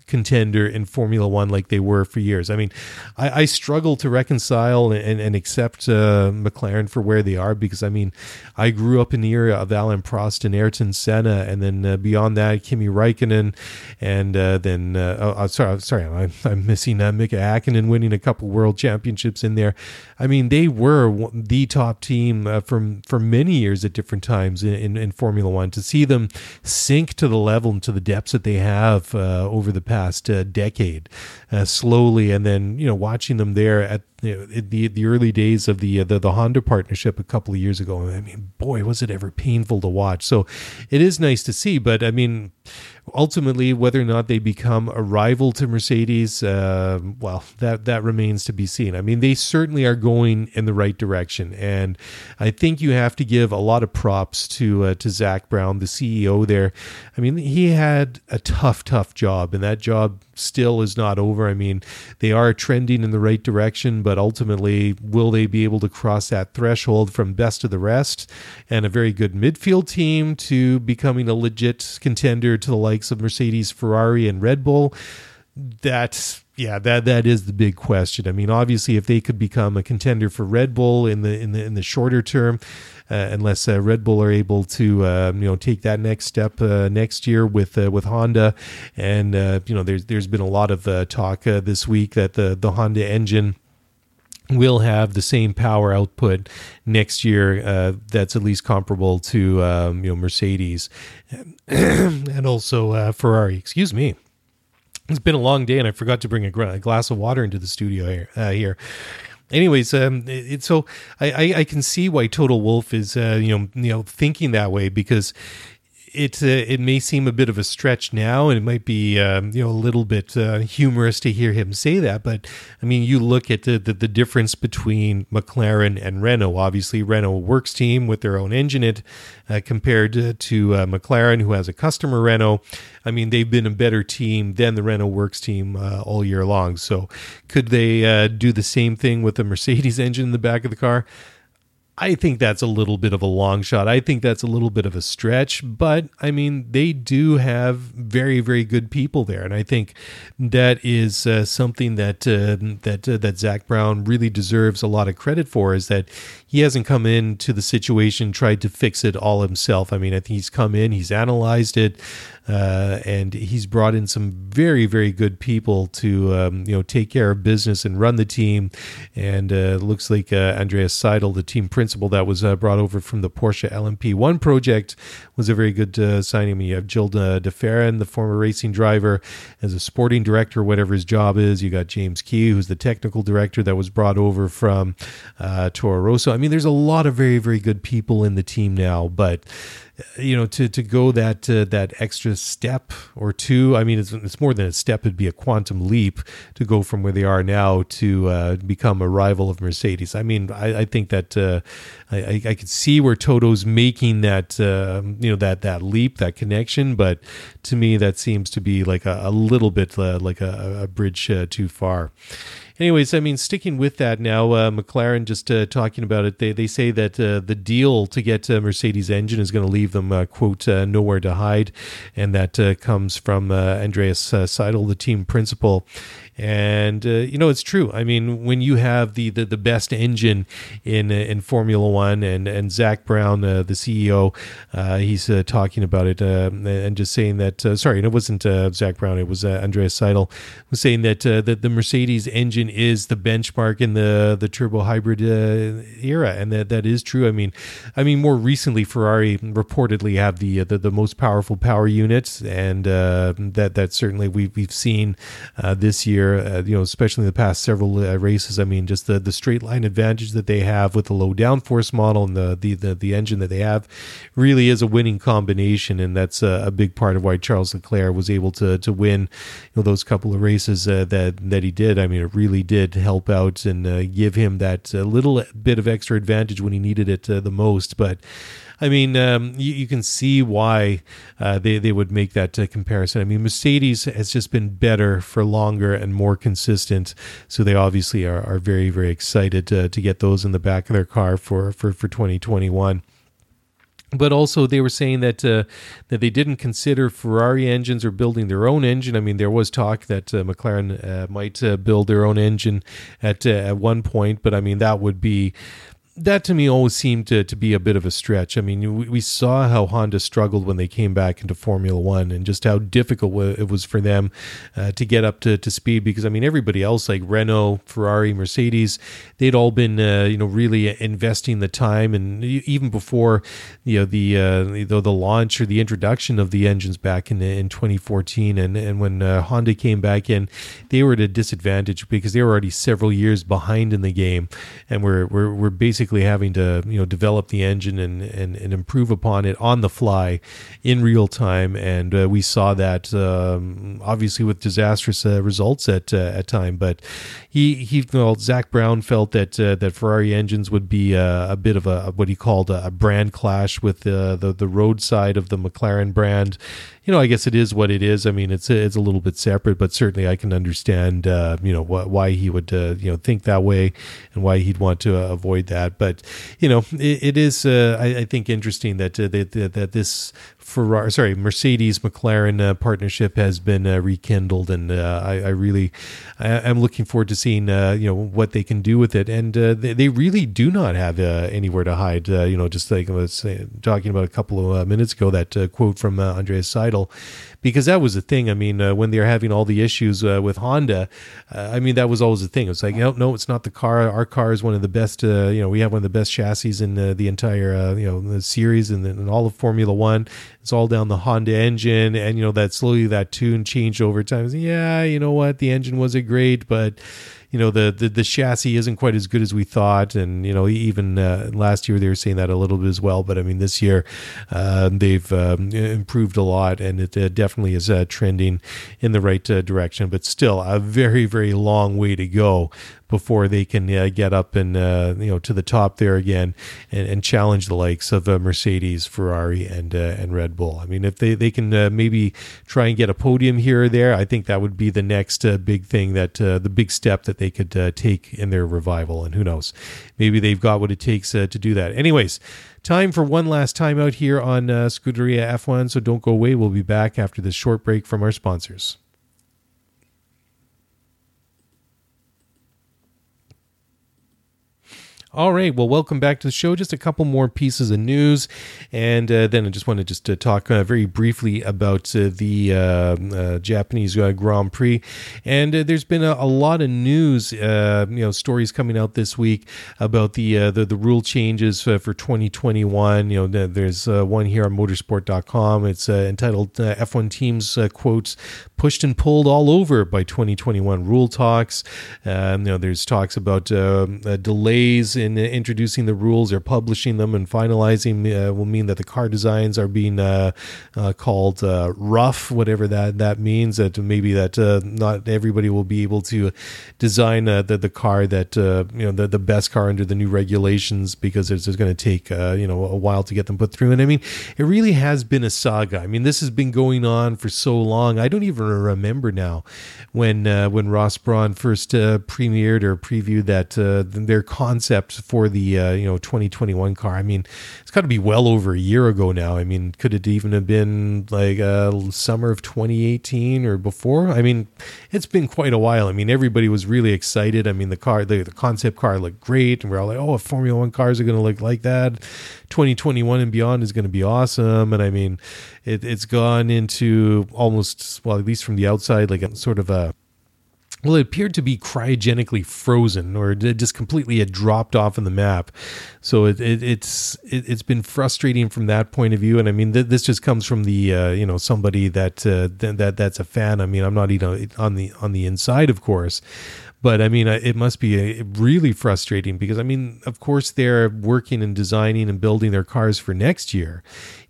contender in Formula One like they were for years. I mean, I struggle to reconcile and accept McLaren for where they are, because, I mean, I grew up in the era of Alain Prost and Ayrton Senna, and then beyond that, Kimi Räikkönen, and then, I'm missing Mika Häkkinen winning a couple world championships in there. I mean, they were the top team for many years at different times in Formula One. To see them sink to the level and to the depths that they have over the past decade, slowly, and then, you know, watching them there at the early days of the Honda partnership a couple of years ago. I mean, boy, was it ever painful to watch. So it is nice to see, but I mean, ultimately, whether or not they become a rival to Mercedes, well, that remains to be seen. I mean, they certainly are going in the right direction, and I think you have to give a lot of props to Zak Brown, the CEO there. I mean, he had a tough job, and that job still is not over. I mean, they are trending in the right direction, but ultimately, will they be able to cross that threshold from best to the rest and a very good midfield team to becoming a legit contender to the likes of Mercedes, Ferrari, and Red Bull? That is the big question. I mean, obviously, if they could become a contender for Red Bull in the shorter term, unless Red Bull are able to take that next step next year with Honda, and there's been a lot of talk this week that the Honda engine will have the same power output next year that's at least comparable to Mercedes and also Ferrari. Excuse me. It's been a long day, and I forgot to bring a glass of water into the studio here. Anyways, so I can see why Total Wolff is thinking that way, because it may seem a bit of a stretch now, and it might be a little bit humorous to hear him say that, but I mean, you look at the difference between McLaren and Renault. Obviously, Renault works team with their own engine compared to McLaren, who has a customer Renault. I mean, they've been a better team than the Renault works team all year long. So could they do the same thing with a Mercedes engine in the back of the car? I think that's a little bit of a long shot. I think that's a little bit of a stretch, but I mean, they do have very, very good people there, and I think that is something that Zak Brown really deserves a lot of credit for, is that he hasn't come into the situation, tried to fix it all himself. I mean, I think he's come in, he's analyzed it, and he's brought in some very, very good people to take care of business and run the team. And it looks like Andreas Seidel, the team principal that was brought over from the Porsche LMP1 project, was a very good signing. I mean, you have Gilles de Ferran, the former racing driver, as a sporting director, whatever his job is. You got James Key, who's the technical director that was brought over from Toro Rosso. I mean, there's a lot of very, very good people in the team now, but to go that extra step or two, I mean, it's more than a step, it'd be a quantum leap to go from where they are now to become a rival of Mercedes. I mean, I think that I could see where Toto's making that that leap, that connection, but to me that seems to be like a little bit like a bridge too far. Anyways, I mean, sticking with that now, McLaren, just talking about it, they say that the deal to get a Mercedes engine is going to leave them, quote, nowhere to hide, and that comes from Andreas Seidel, the team principal. And, it's true. I mean, when you have the best engine in Formula One, and Zak Brown, the CEO, he's talking about it and just saying that, it wasn't Zak Brown, it was Andreas Seidel, was saying that the Mercedes engine is the benchmark in the turbo hybrid era. And that is true. I mean, more recently, Ferrari reportedly have the most powerful power units, and that certainly we've seen this year. Especially in the past several races. I mean, just the straight line advantage that they have with the low downforce model and the engine that they have really is a winning combination, and that's a big part of why Charles Leclerc was able to win those couple of races that he did. I mean, it really did help out and give him that little bit of extra advantage when he needed it the most. But I mean, you can see why they would make that comparison. I mean, Mercedes has just been better for longer and more consistent, so they obviously are very, very excited to get those in the back of their car for 2021. But also they were saying that that they didn't consider Ferrari engines or building their own engine. I mean, there was talk that McLaren might build their own engine at one point, but I mean, that would be... That to me always seemed to be a bit of a stretch. I mean, we saw how Honda struggled when they came back into Formula One and just how difficult it was for them to get up to speed, because, I mean, everybody else like Renault, Ferrari, Mercedes, they'd all been, really investing the time. And even before, the launch or the introduction of the engines back in 2014 and when Honda came back in, they were at a disadvantage because they were already several years behind in the game and were basically having to develop the engine and improve upon it on the fly in real time, and we saw that obviously with disastrous results at time. But Zach Brown felt that Ferrari engines would be a bit of a what he called a brand clash with the road side of the McLaren brand. I guess it is what it is. I mean, it's a little bit separate, but certainly I can understand why he would think that way and why he'd want to avoid that. But it is I think interesting that this Mercedes-McLaren partnership has been rekindled, and I'm looking forward to seeing what they can do with it. And they really do not have anywhere to hide. Just like I was talking about a couple of minutes ago, that quote from Andreas Seidel, because that was the thing. I mean, when they were having all the issues with Honda, I mean, that was always the thing. It was like, no, it's not the car. Our car is one of the best. We have one of the best chassis in the entire the series and all of Formula One. It's all down the Honda engine, and that slowly that tune changed over time. Yeah, you know what? The engine wasn't great, but the chassis isn't quite as good as we thought. And even last year they were saying that a little bit as well. But I mean, this year they've improved a lot, and it definitely is trending in the right direction. But still, a very, very long way to go before they can get up and to the top there again and challenge the likes of Mercedes, Ferrari, and Red Bull. I mean, if they can maybe try and get a podium here or there, I think that would be the next big thing, that the big step that they could take in their revival. And who knows, maybe they've got what it takes to do that. Anyways, time for one last time out here on Scuderia F1, so don't go away. We'll be back after this short break from our sponsors. All right, well, welcome back to the show. Just a couple more pieces of news, and then I just want to talk very briefly about the Japanese Grand Prix. And there's been a lot of news, stories coming out this week about the rule changes for 2021. There's one here on motorsport.com. It's entitled F1 Teams, quotes, pushed and pulled all over by 2021 rule talks. There's talks about delays in introducing the rules or publishing them and finalizing will mean that the car designs are being called rough, whatever that means. That maybe that not everybody will be able to design the car that the best car under the new regulations, because it's going to take a while to get them put through. And I mean, it really has been a saga. I mean, this has been going on for so long. I don't even remember now when Ross Brawn first premiered or previewed that their concept for the 2021 car. I mean, it's got to be well over a year ago now. I mean, could it even have been like summer of 2018 or before? I mean, it's been quite a while. I mean, everybody was really excited. I mean, the car, the concept car looked great, and we're all like, oh, if Formula One cars are going to look like that, 2021 and beyond is going to be awesome. And I mean, it's gone into almost, well, at least from the outside, like a sort of a, well, it appeared to be cryogenically frozen, or just completely had dropped off on the map. So it's been frustrating from that point of view. And I mean, this just comes from the somebody that's a fan. I mean, I'm not on the inside, of course. But I mean, it must be really frustrating, because I mean, of course, they're working and designing and building their cars for next year,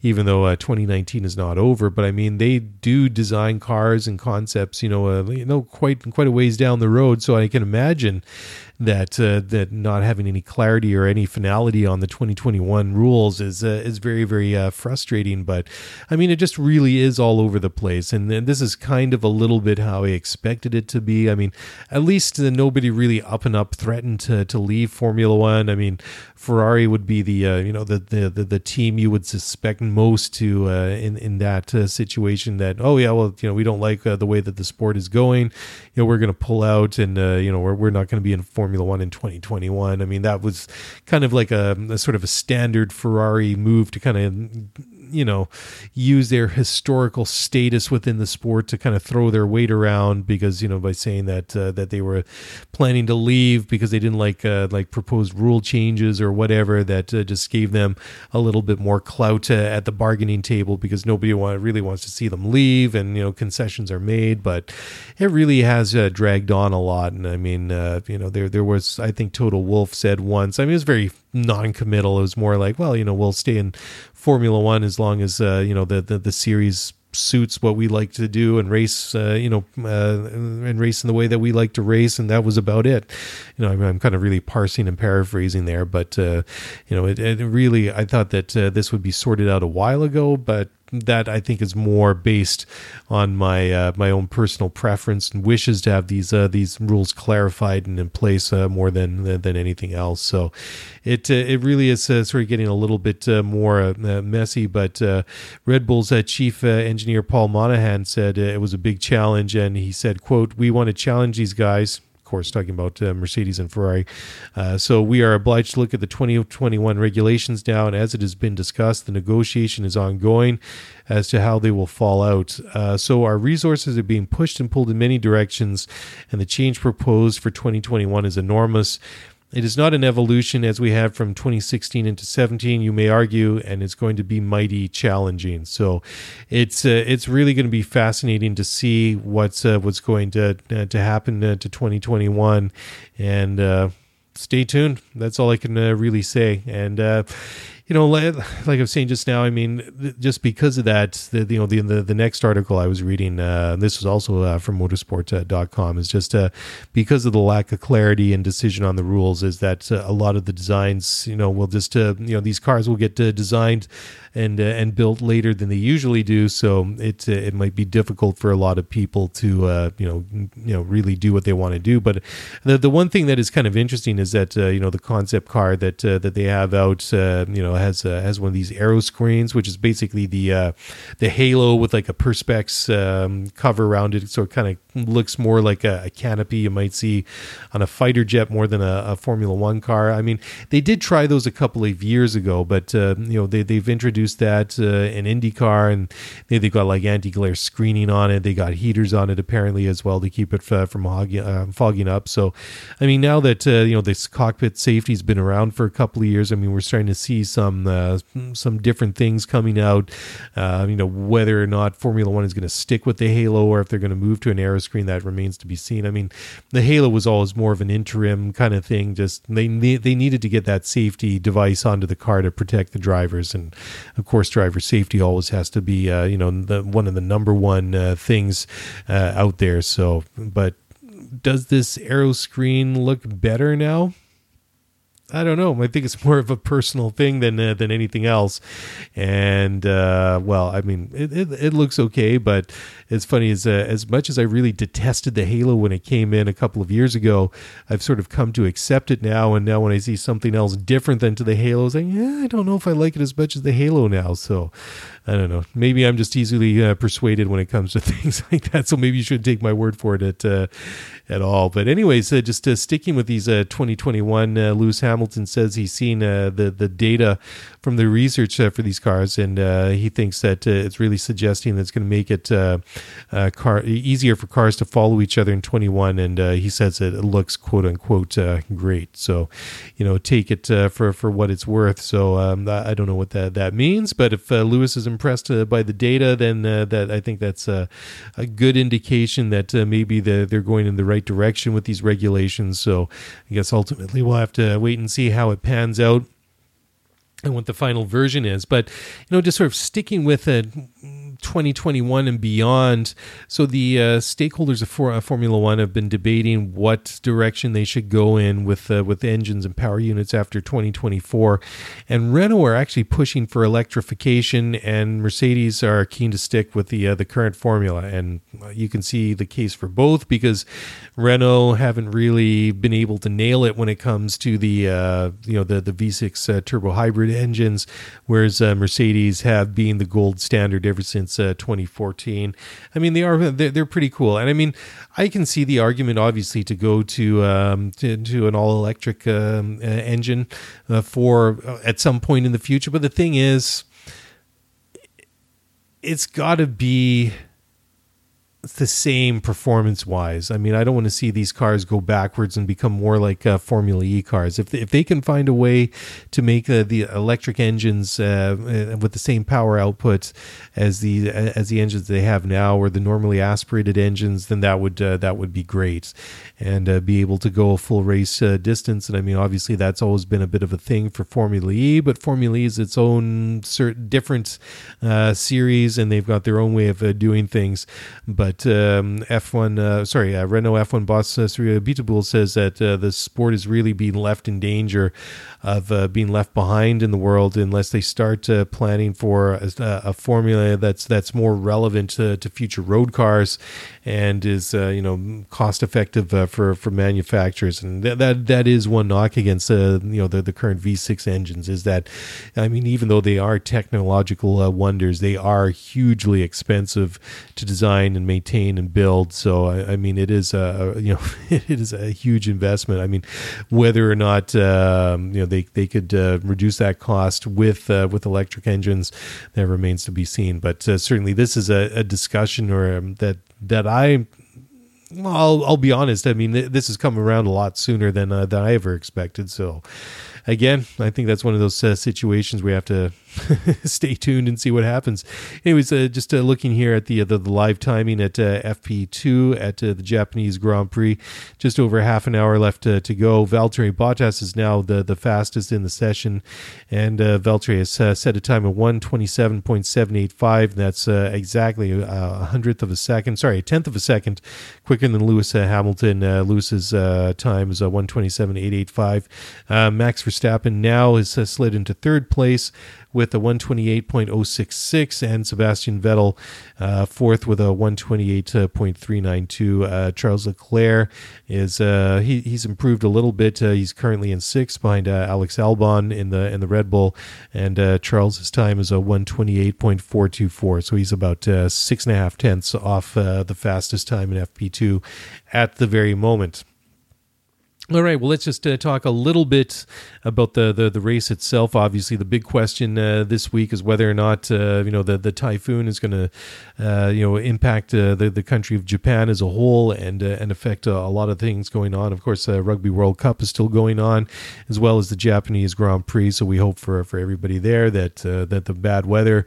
even though 2019 is not over. But I mean, they do design cars and concepts, quite a ways down the road. So I can imagine that that not having any clarity or any finality on the 2021 rules is very, very frustrating. But I mean, it just really is all over the place, and this is kind of a little bit how I expected it to be. I mean, at least nobody really up and up threatened to leave Formula One. I mean, Ferrari would be the team you would suspect most to in that situation. That we don't like the way that the sport is going. You know, we're going to pull out, and we're not going to be in Formula One in 2021. I mean, that was kind of like a sort of a standard Ferrari move to kind of, use their historical status within the sport to kind of throw their weight around, because, by saying that they were planning to leave because they didn't like proposed rule changes or whatever, that just gave them a little bit more clout at the bargaining table, because nobody really wants to see them leave, and, concessions are made. But it really has dragged on a lot. And I mean, there was, I think Total Wolff said once, I mean, it was very non-committal. It was more like, well, we'll stay in Formula One as long as the series suits what we like to do and race, and race in the way that we like to race. And that was about it. I'm kind of really parsing and paraphrasing there, but it really, I thought that this would be sorted out a while ago, but that I think is more based on my own personal preference and wishes to have these rules clarified and in place more than anything else. So it really is sort of getting a little bit more messy. But Red Bull's chief engineer Paul Monahan said it was a big challenge, and he said, quote, "We want to challenge these guys." Course, talking about Mercedes and Ferrari. So we are obliged to look at the 2021 regulations now, and as it has been discussed, the negotiation is ongoing as to how they will fall out. So our resources are being pushed and pulled in many directions, and the change proposed for 2021 is enormous. It is not an evolution as we have from 2016 into 2017, you may argue, and it's going to be mighty challenging. So it's really going to be fascinating to see what's going to happen to 2021, and stay tuned. That's all I can really say. And like I was saying just now, I mean, just because of that, the next article I was reading, this was also from motorsport.com, is just because of the lack of clarity and decision on the rules, is that a lot of the designs, will just, these cars will get designed and built later than they usually do. So it might be difficult for a lot of people to, really do what they want to do. But the one thing that is kind of interesting is that, the concept car that they have out, has one of these aero screens, which is basically the halo with like a perspex cover around it, so it kind of looks more like a canopy you might see on a fighter jet more than a Formula One car. I mean, they did try those a couple of years ago, but they've introduced that in IndyCar, and they've got like anti-glare screening on it. They got heaters on it apparently as well to keep it from fogging up. So, I mean, now that this cockpit safety's been around for a couple of years, I mean, we're starting to see some different things coming out, whether or not Formula One is going to stick with the halo or if they're going to move to an aero screen, that remains to be seen. I mean, the halo was always more of an interim kind of thing. Just they needed to get that safety device onto the car to protect the drivers, and of course, driver safety always has to be one of the number one things out there. So, but does this aero screen look better now? I don't know. I think it's more of a personal thing than anything else. And, I mean, it looks okay, but it's funny as much as I really detested the halo when it came in a couple of years ago, I've sort of come to accept it now. And now when I see something else different than to the halo, it's like, I don't know if I like it as much as the halo now. So I don't know. Maybe I'm just easily persuaded when it comes to things like that. So maybe you shouldn't take my word for it at all. But anyways, just sticking with these 2021, Lewis Hamilton says he's seen the data from the research for these cars, and he thinks that it's really suggesting that it's going to make it easier for cars to follow each other in 21, and he says that it looks quote unquote great. So take it for what it's worth. So I don't know what that means, but if Lewis is impressed by the data, then that I think that's a good indication that maybe they're going in the right direction with these regulations. So I guess ultimately we'll have to wait and see how it pans out and what the final version is. But just sort of sticking with it, 2021 and beyond. So the stakeholders of Formula One have been debating what direction they should go in with engines and power units after 2024. And Renault are actually pushing for electrification, and Mercedes are keen to stick with the current formula. And you can see the case for both, because Renault haven't really been able to nail it when it comes to the V6 turbo hybrid engines, whereas Mercedes have been the gold standard ever since 2014. I mean, they're pretty cool, and I mean, I can see the argument obviously to go to an all electric engine for at some point in the future. But the thing is, it's got to be the same performance-wise. I mean, I don't want to see these cars go backwards and become more like Formula E cars. If they can find a way to make the electric engines with the same power output as the engines they have now, or the normally aspirated engines, then that would be great, and be able to go a full race distance. And I mean, obviously, that's always been a bit of a thing for Formula E, but Formula E is its own different series, and they've got their own way of doing things. But Renault F1 boss Cyril Abiteboul says that the sport is really being left in danger of being left behind in the world unless they start planning for a formula that's more relevant to future road cars and is cost effective for manufacturers. And that is one knock against the current V6 engines, is that, I mean, even though they are technological wonders, they are hugely expensive to design and maintain and build. So I mean, it is a huge investment. I mean, whether or not they could reduce that cost with electric engines, that remains to be seen. But certainly, this is a discussion, or I'll be honest. I mean, this has come around a lot sooner than I ever expected. So. Again, I think that's one of those situations we have to stay tuned and see what happens. Anyways, just looking here at the live timing at FP2 at the Japanese Grand Prix, just over half an hour left to go. Valtteri Bottas is now the fastest in the session, and Valtteri has set a time of 1:27.785. That's exactly a tenth of a second quicker than Lewis Hamilton. Lewis's time is 1:27.885. Max Verstappen now is slid into third place with a 1:28.066, and Sebastian Vettel fourth with a 1:28.392. Charles Leclerc is he's improved a little bit. He's currently in sixth behind Alex Albon in the Red Bull, and Charles's time is a 1:28.424. So he's about 6.5 tenths off the fastest time in FP2 at the very moment. All right, well, let's just talk a little bit about the race itself. Obviously, the big question this week is whether or not the typhoon is going to impact the country of Japan as a whole and affect a lot of things going on. Of course, Rugby World Cup is still going on, as well as the Japanese Grand Prix. So we hope for everybody there that the bad weather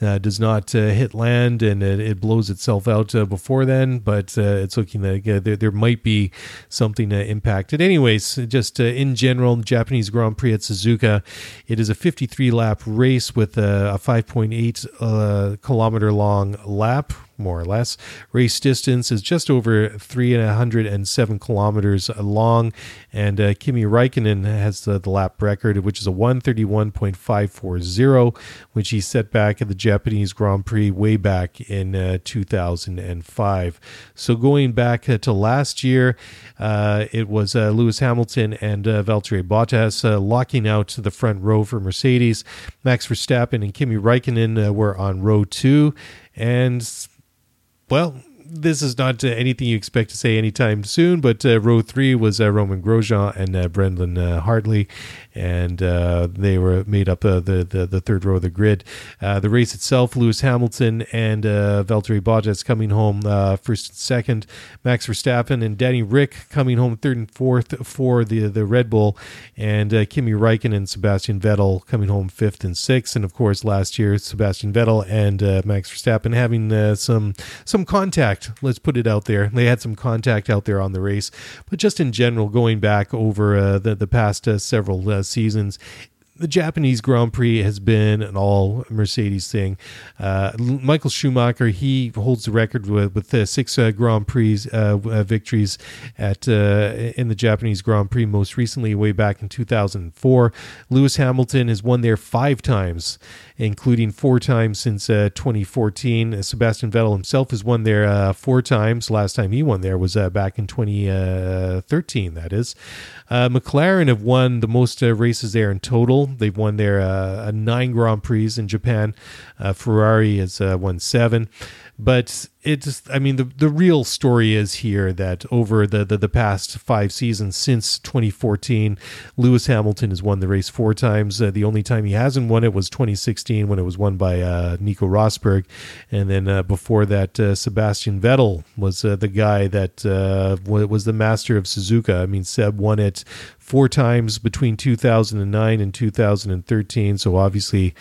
does not hit land and it blows itself out before then, but it's looking like there might be something impacted. Anyways, just in general, the Japanese Grand Prix at Suzuka, it is a 53-lap race with a 5.8-kilometer long lap, more or less. Race distance is just over 307 kilometers long, and Kimi Räikkönen has the lap record, which is a 1:31.540, which he set back at the Japanese Grand Prix way back in 2005. So going back to last year, it was Lewis Hamilton and Valtteri Bottas locking out the front row for Mercedes. Max Verstappen and Kimi Räikkönen were on row two, and well, this is not anything you expect to say anytime soon, but row three was Romain Grosjean and Brendan Hartley, and they were made up the third row of the grid. The race itself, Lewis Hamilton and Valtteri Bottas coming home first and second, Max Verstappen and Danny Rick coming home third and fourth for the Red Bull, and Kimi Räikkönen and Sebastian Vettel coming home fifth and sixth. And of course, last year, Sebastian Vettel and Max Verstappen having some contact. Let's put it out there. They had some contact out there on the race, but just in general, going back over the past several seasons, the Japanese Grand Prix has been an all Mercedes thing. Michael Schumacher, he holds the record with six Grand Prix victories in the Japanese Grand Prix, most recently way back in 2004. Lewis Hamilton has won there 5 times, including 4 times since 2014. Sebastian Vettel himself has won there 4 times. Last time he won there was back in 2013, that is. McLaren have won the most races there in total. They've won their 9 Grand Prix in Japan. Ferrari has won 7. But the real story is here that over the past 5 seasons since 2014, Lewis Hamilton has won the race 4 times. The only time he hasn't won it was 2016 when it was won by Nico Rosberg. And then before that, Sebastian Vettel was the guy that was the master of Suzuka. I mean, Seb won it 4 times between 2009 and 2013. So obviously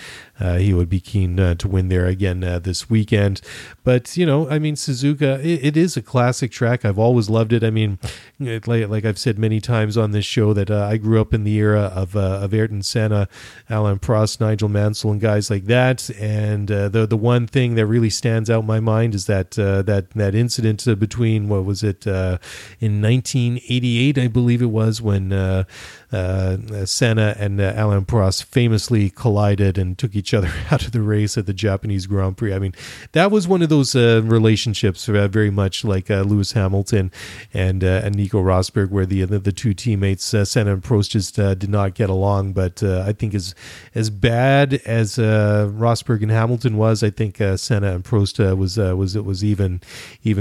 he would be keen to win there again this weekend. But, Suzuka, it is a classic track. I've always loved it. I mean, like I've said many times on this show that I grew up in the era of Ayrton Senna, Alain Prost, Nigel Mansell, and guys like that. And the one thing that really stands out in my mind is that that incident between, what was it, in 1988, I believe it was, when Senna and Alain Prost famously collided and took each other out of the race at the Japanese Grand Prix. I mean, that was one of those relationships very much like Lewis Hamilton and Nico Rosberg, where the two teammates, Senna and Prost, just did not get along. But I think as bad as Rosberg and Hamilton was, I think Senna and Prost was even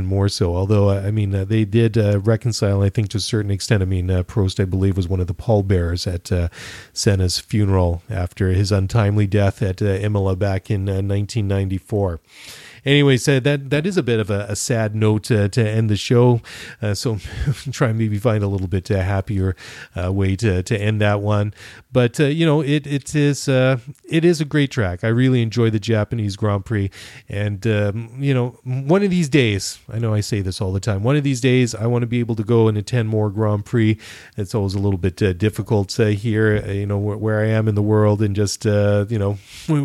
more so. Although they did reconcile, I think, to a certain extent. I mean, Prost, I believe, was one of the pallbearers at Senna's funeral after his untimely death at Imola back in 1994. Anyway, so that is a bit of a sad note to end the show. So try and maybe find a little bit happier way to end that one. But it is a great track. I really enjoy the Japanese Grand Prix, and one of these days, I know I say this all the time, one of these days I want to be able to go and attend more Grand Prix. It's always a little bit difficult here, where I am in the world, and just with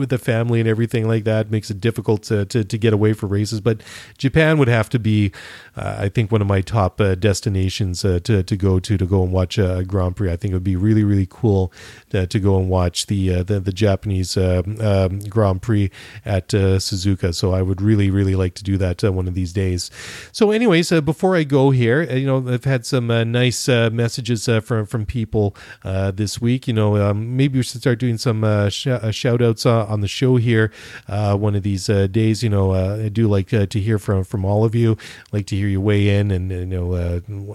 the family and everything like that, makes it difficult to get away for races. But Japan would have to be, I think, one of my top destinations to go and watch a Grand Prix. I think it would be really, really cool to go and watch the Japanese Grand Prix at Suzuka. So I would really, really like to do that one of these days. So anyways, before I go here, I've had some nice messages from people this week. Maybe we should start doing some shout outs on the show here one of these days. I do like to hear from all of you. Like to hear you weigh in and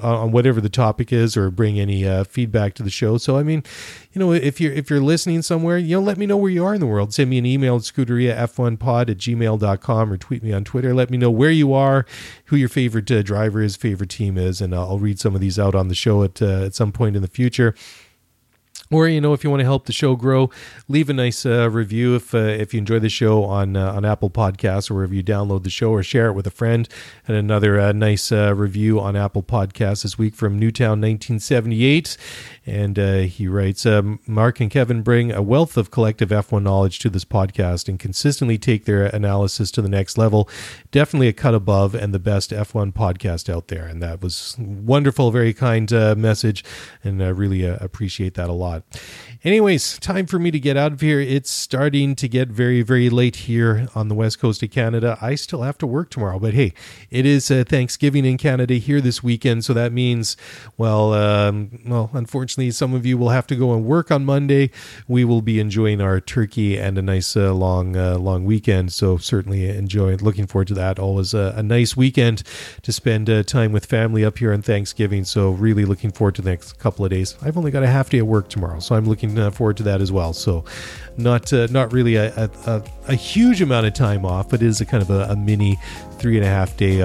on whatever the topic is, or bring any feedback to the show. So if you're listening somewhere, let me know where you are in the world. Send me an email at scuderiaf1pod@gmail.com, or tweet me on Twitter. Let me know where you are, who your favorite driver is, favorite team is, and I'll read some of these out on the show at some point in the future. Or, if you want to help the show grow, leave a nice review if you enjoy the show on Apple Podcasts or wherever you download the show, or share it with a friend. And another nice review on Apple Podcasts this week from Newtown 1978. And he writes, Mark and Kevin bring a wealth of collective F1 knowledge to this podcast and consistently take their analysis to the next level. Definitely a cut above and the best F1 podcast out there. And that was wonderful, very kind message. And I really appreciate that a lot. Anyways, time for me to get out of here. It's starting to get very, very late here on the west coast of Canada. I still have to work tomorrow, but hey, it is Thanksgiving in Canada here this weekend, so that means, well, unfortunately, some of you will have to go and work on Monday. We will be enjoying our turkey and a nice long weekend, so certainly enjoying, looking forward to that. Always a nice weekend to spend time with family up here on Thanksgiving, so really looking forward to the next couple of days. I've only got a half day at work tomorrow, so I'm looking forward to that as well. So not really a huge amount of time off, but it is a kind of a mini 3.5-day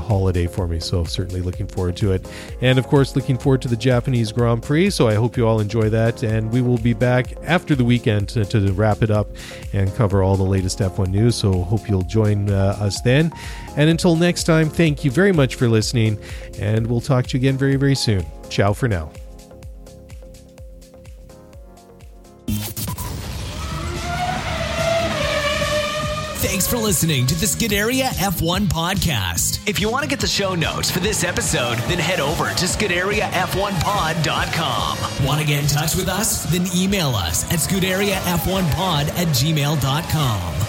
holiday for me, so certainly looking forward to it. And of course, looking forward to the Japanese Grand Prix, so I hope you all enjoy that, and we will be back after the weekend to wrap it up and cover all the latest F1 news, so hope you'll join us then. And until next time, thank you very much for listening, and we'll talk to you again very, very soon. Ciao for now. Thanks for listening to the Scuderia F1 podcast. If you want to get the show notes for this episode, then head over to ScuderiaF1pod.com. Want to get in touch with us? Then email us at ScuderiaF1pod@gmail.com.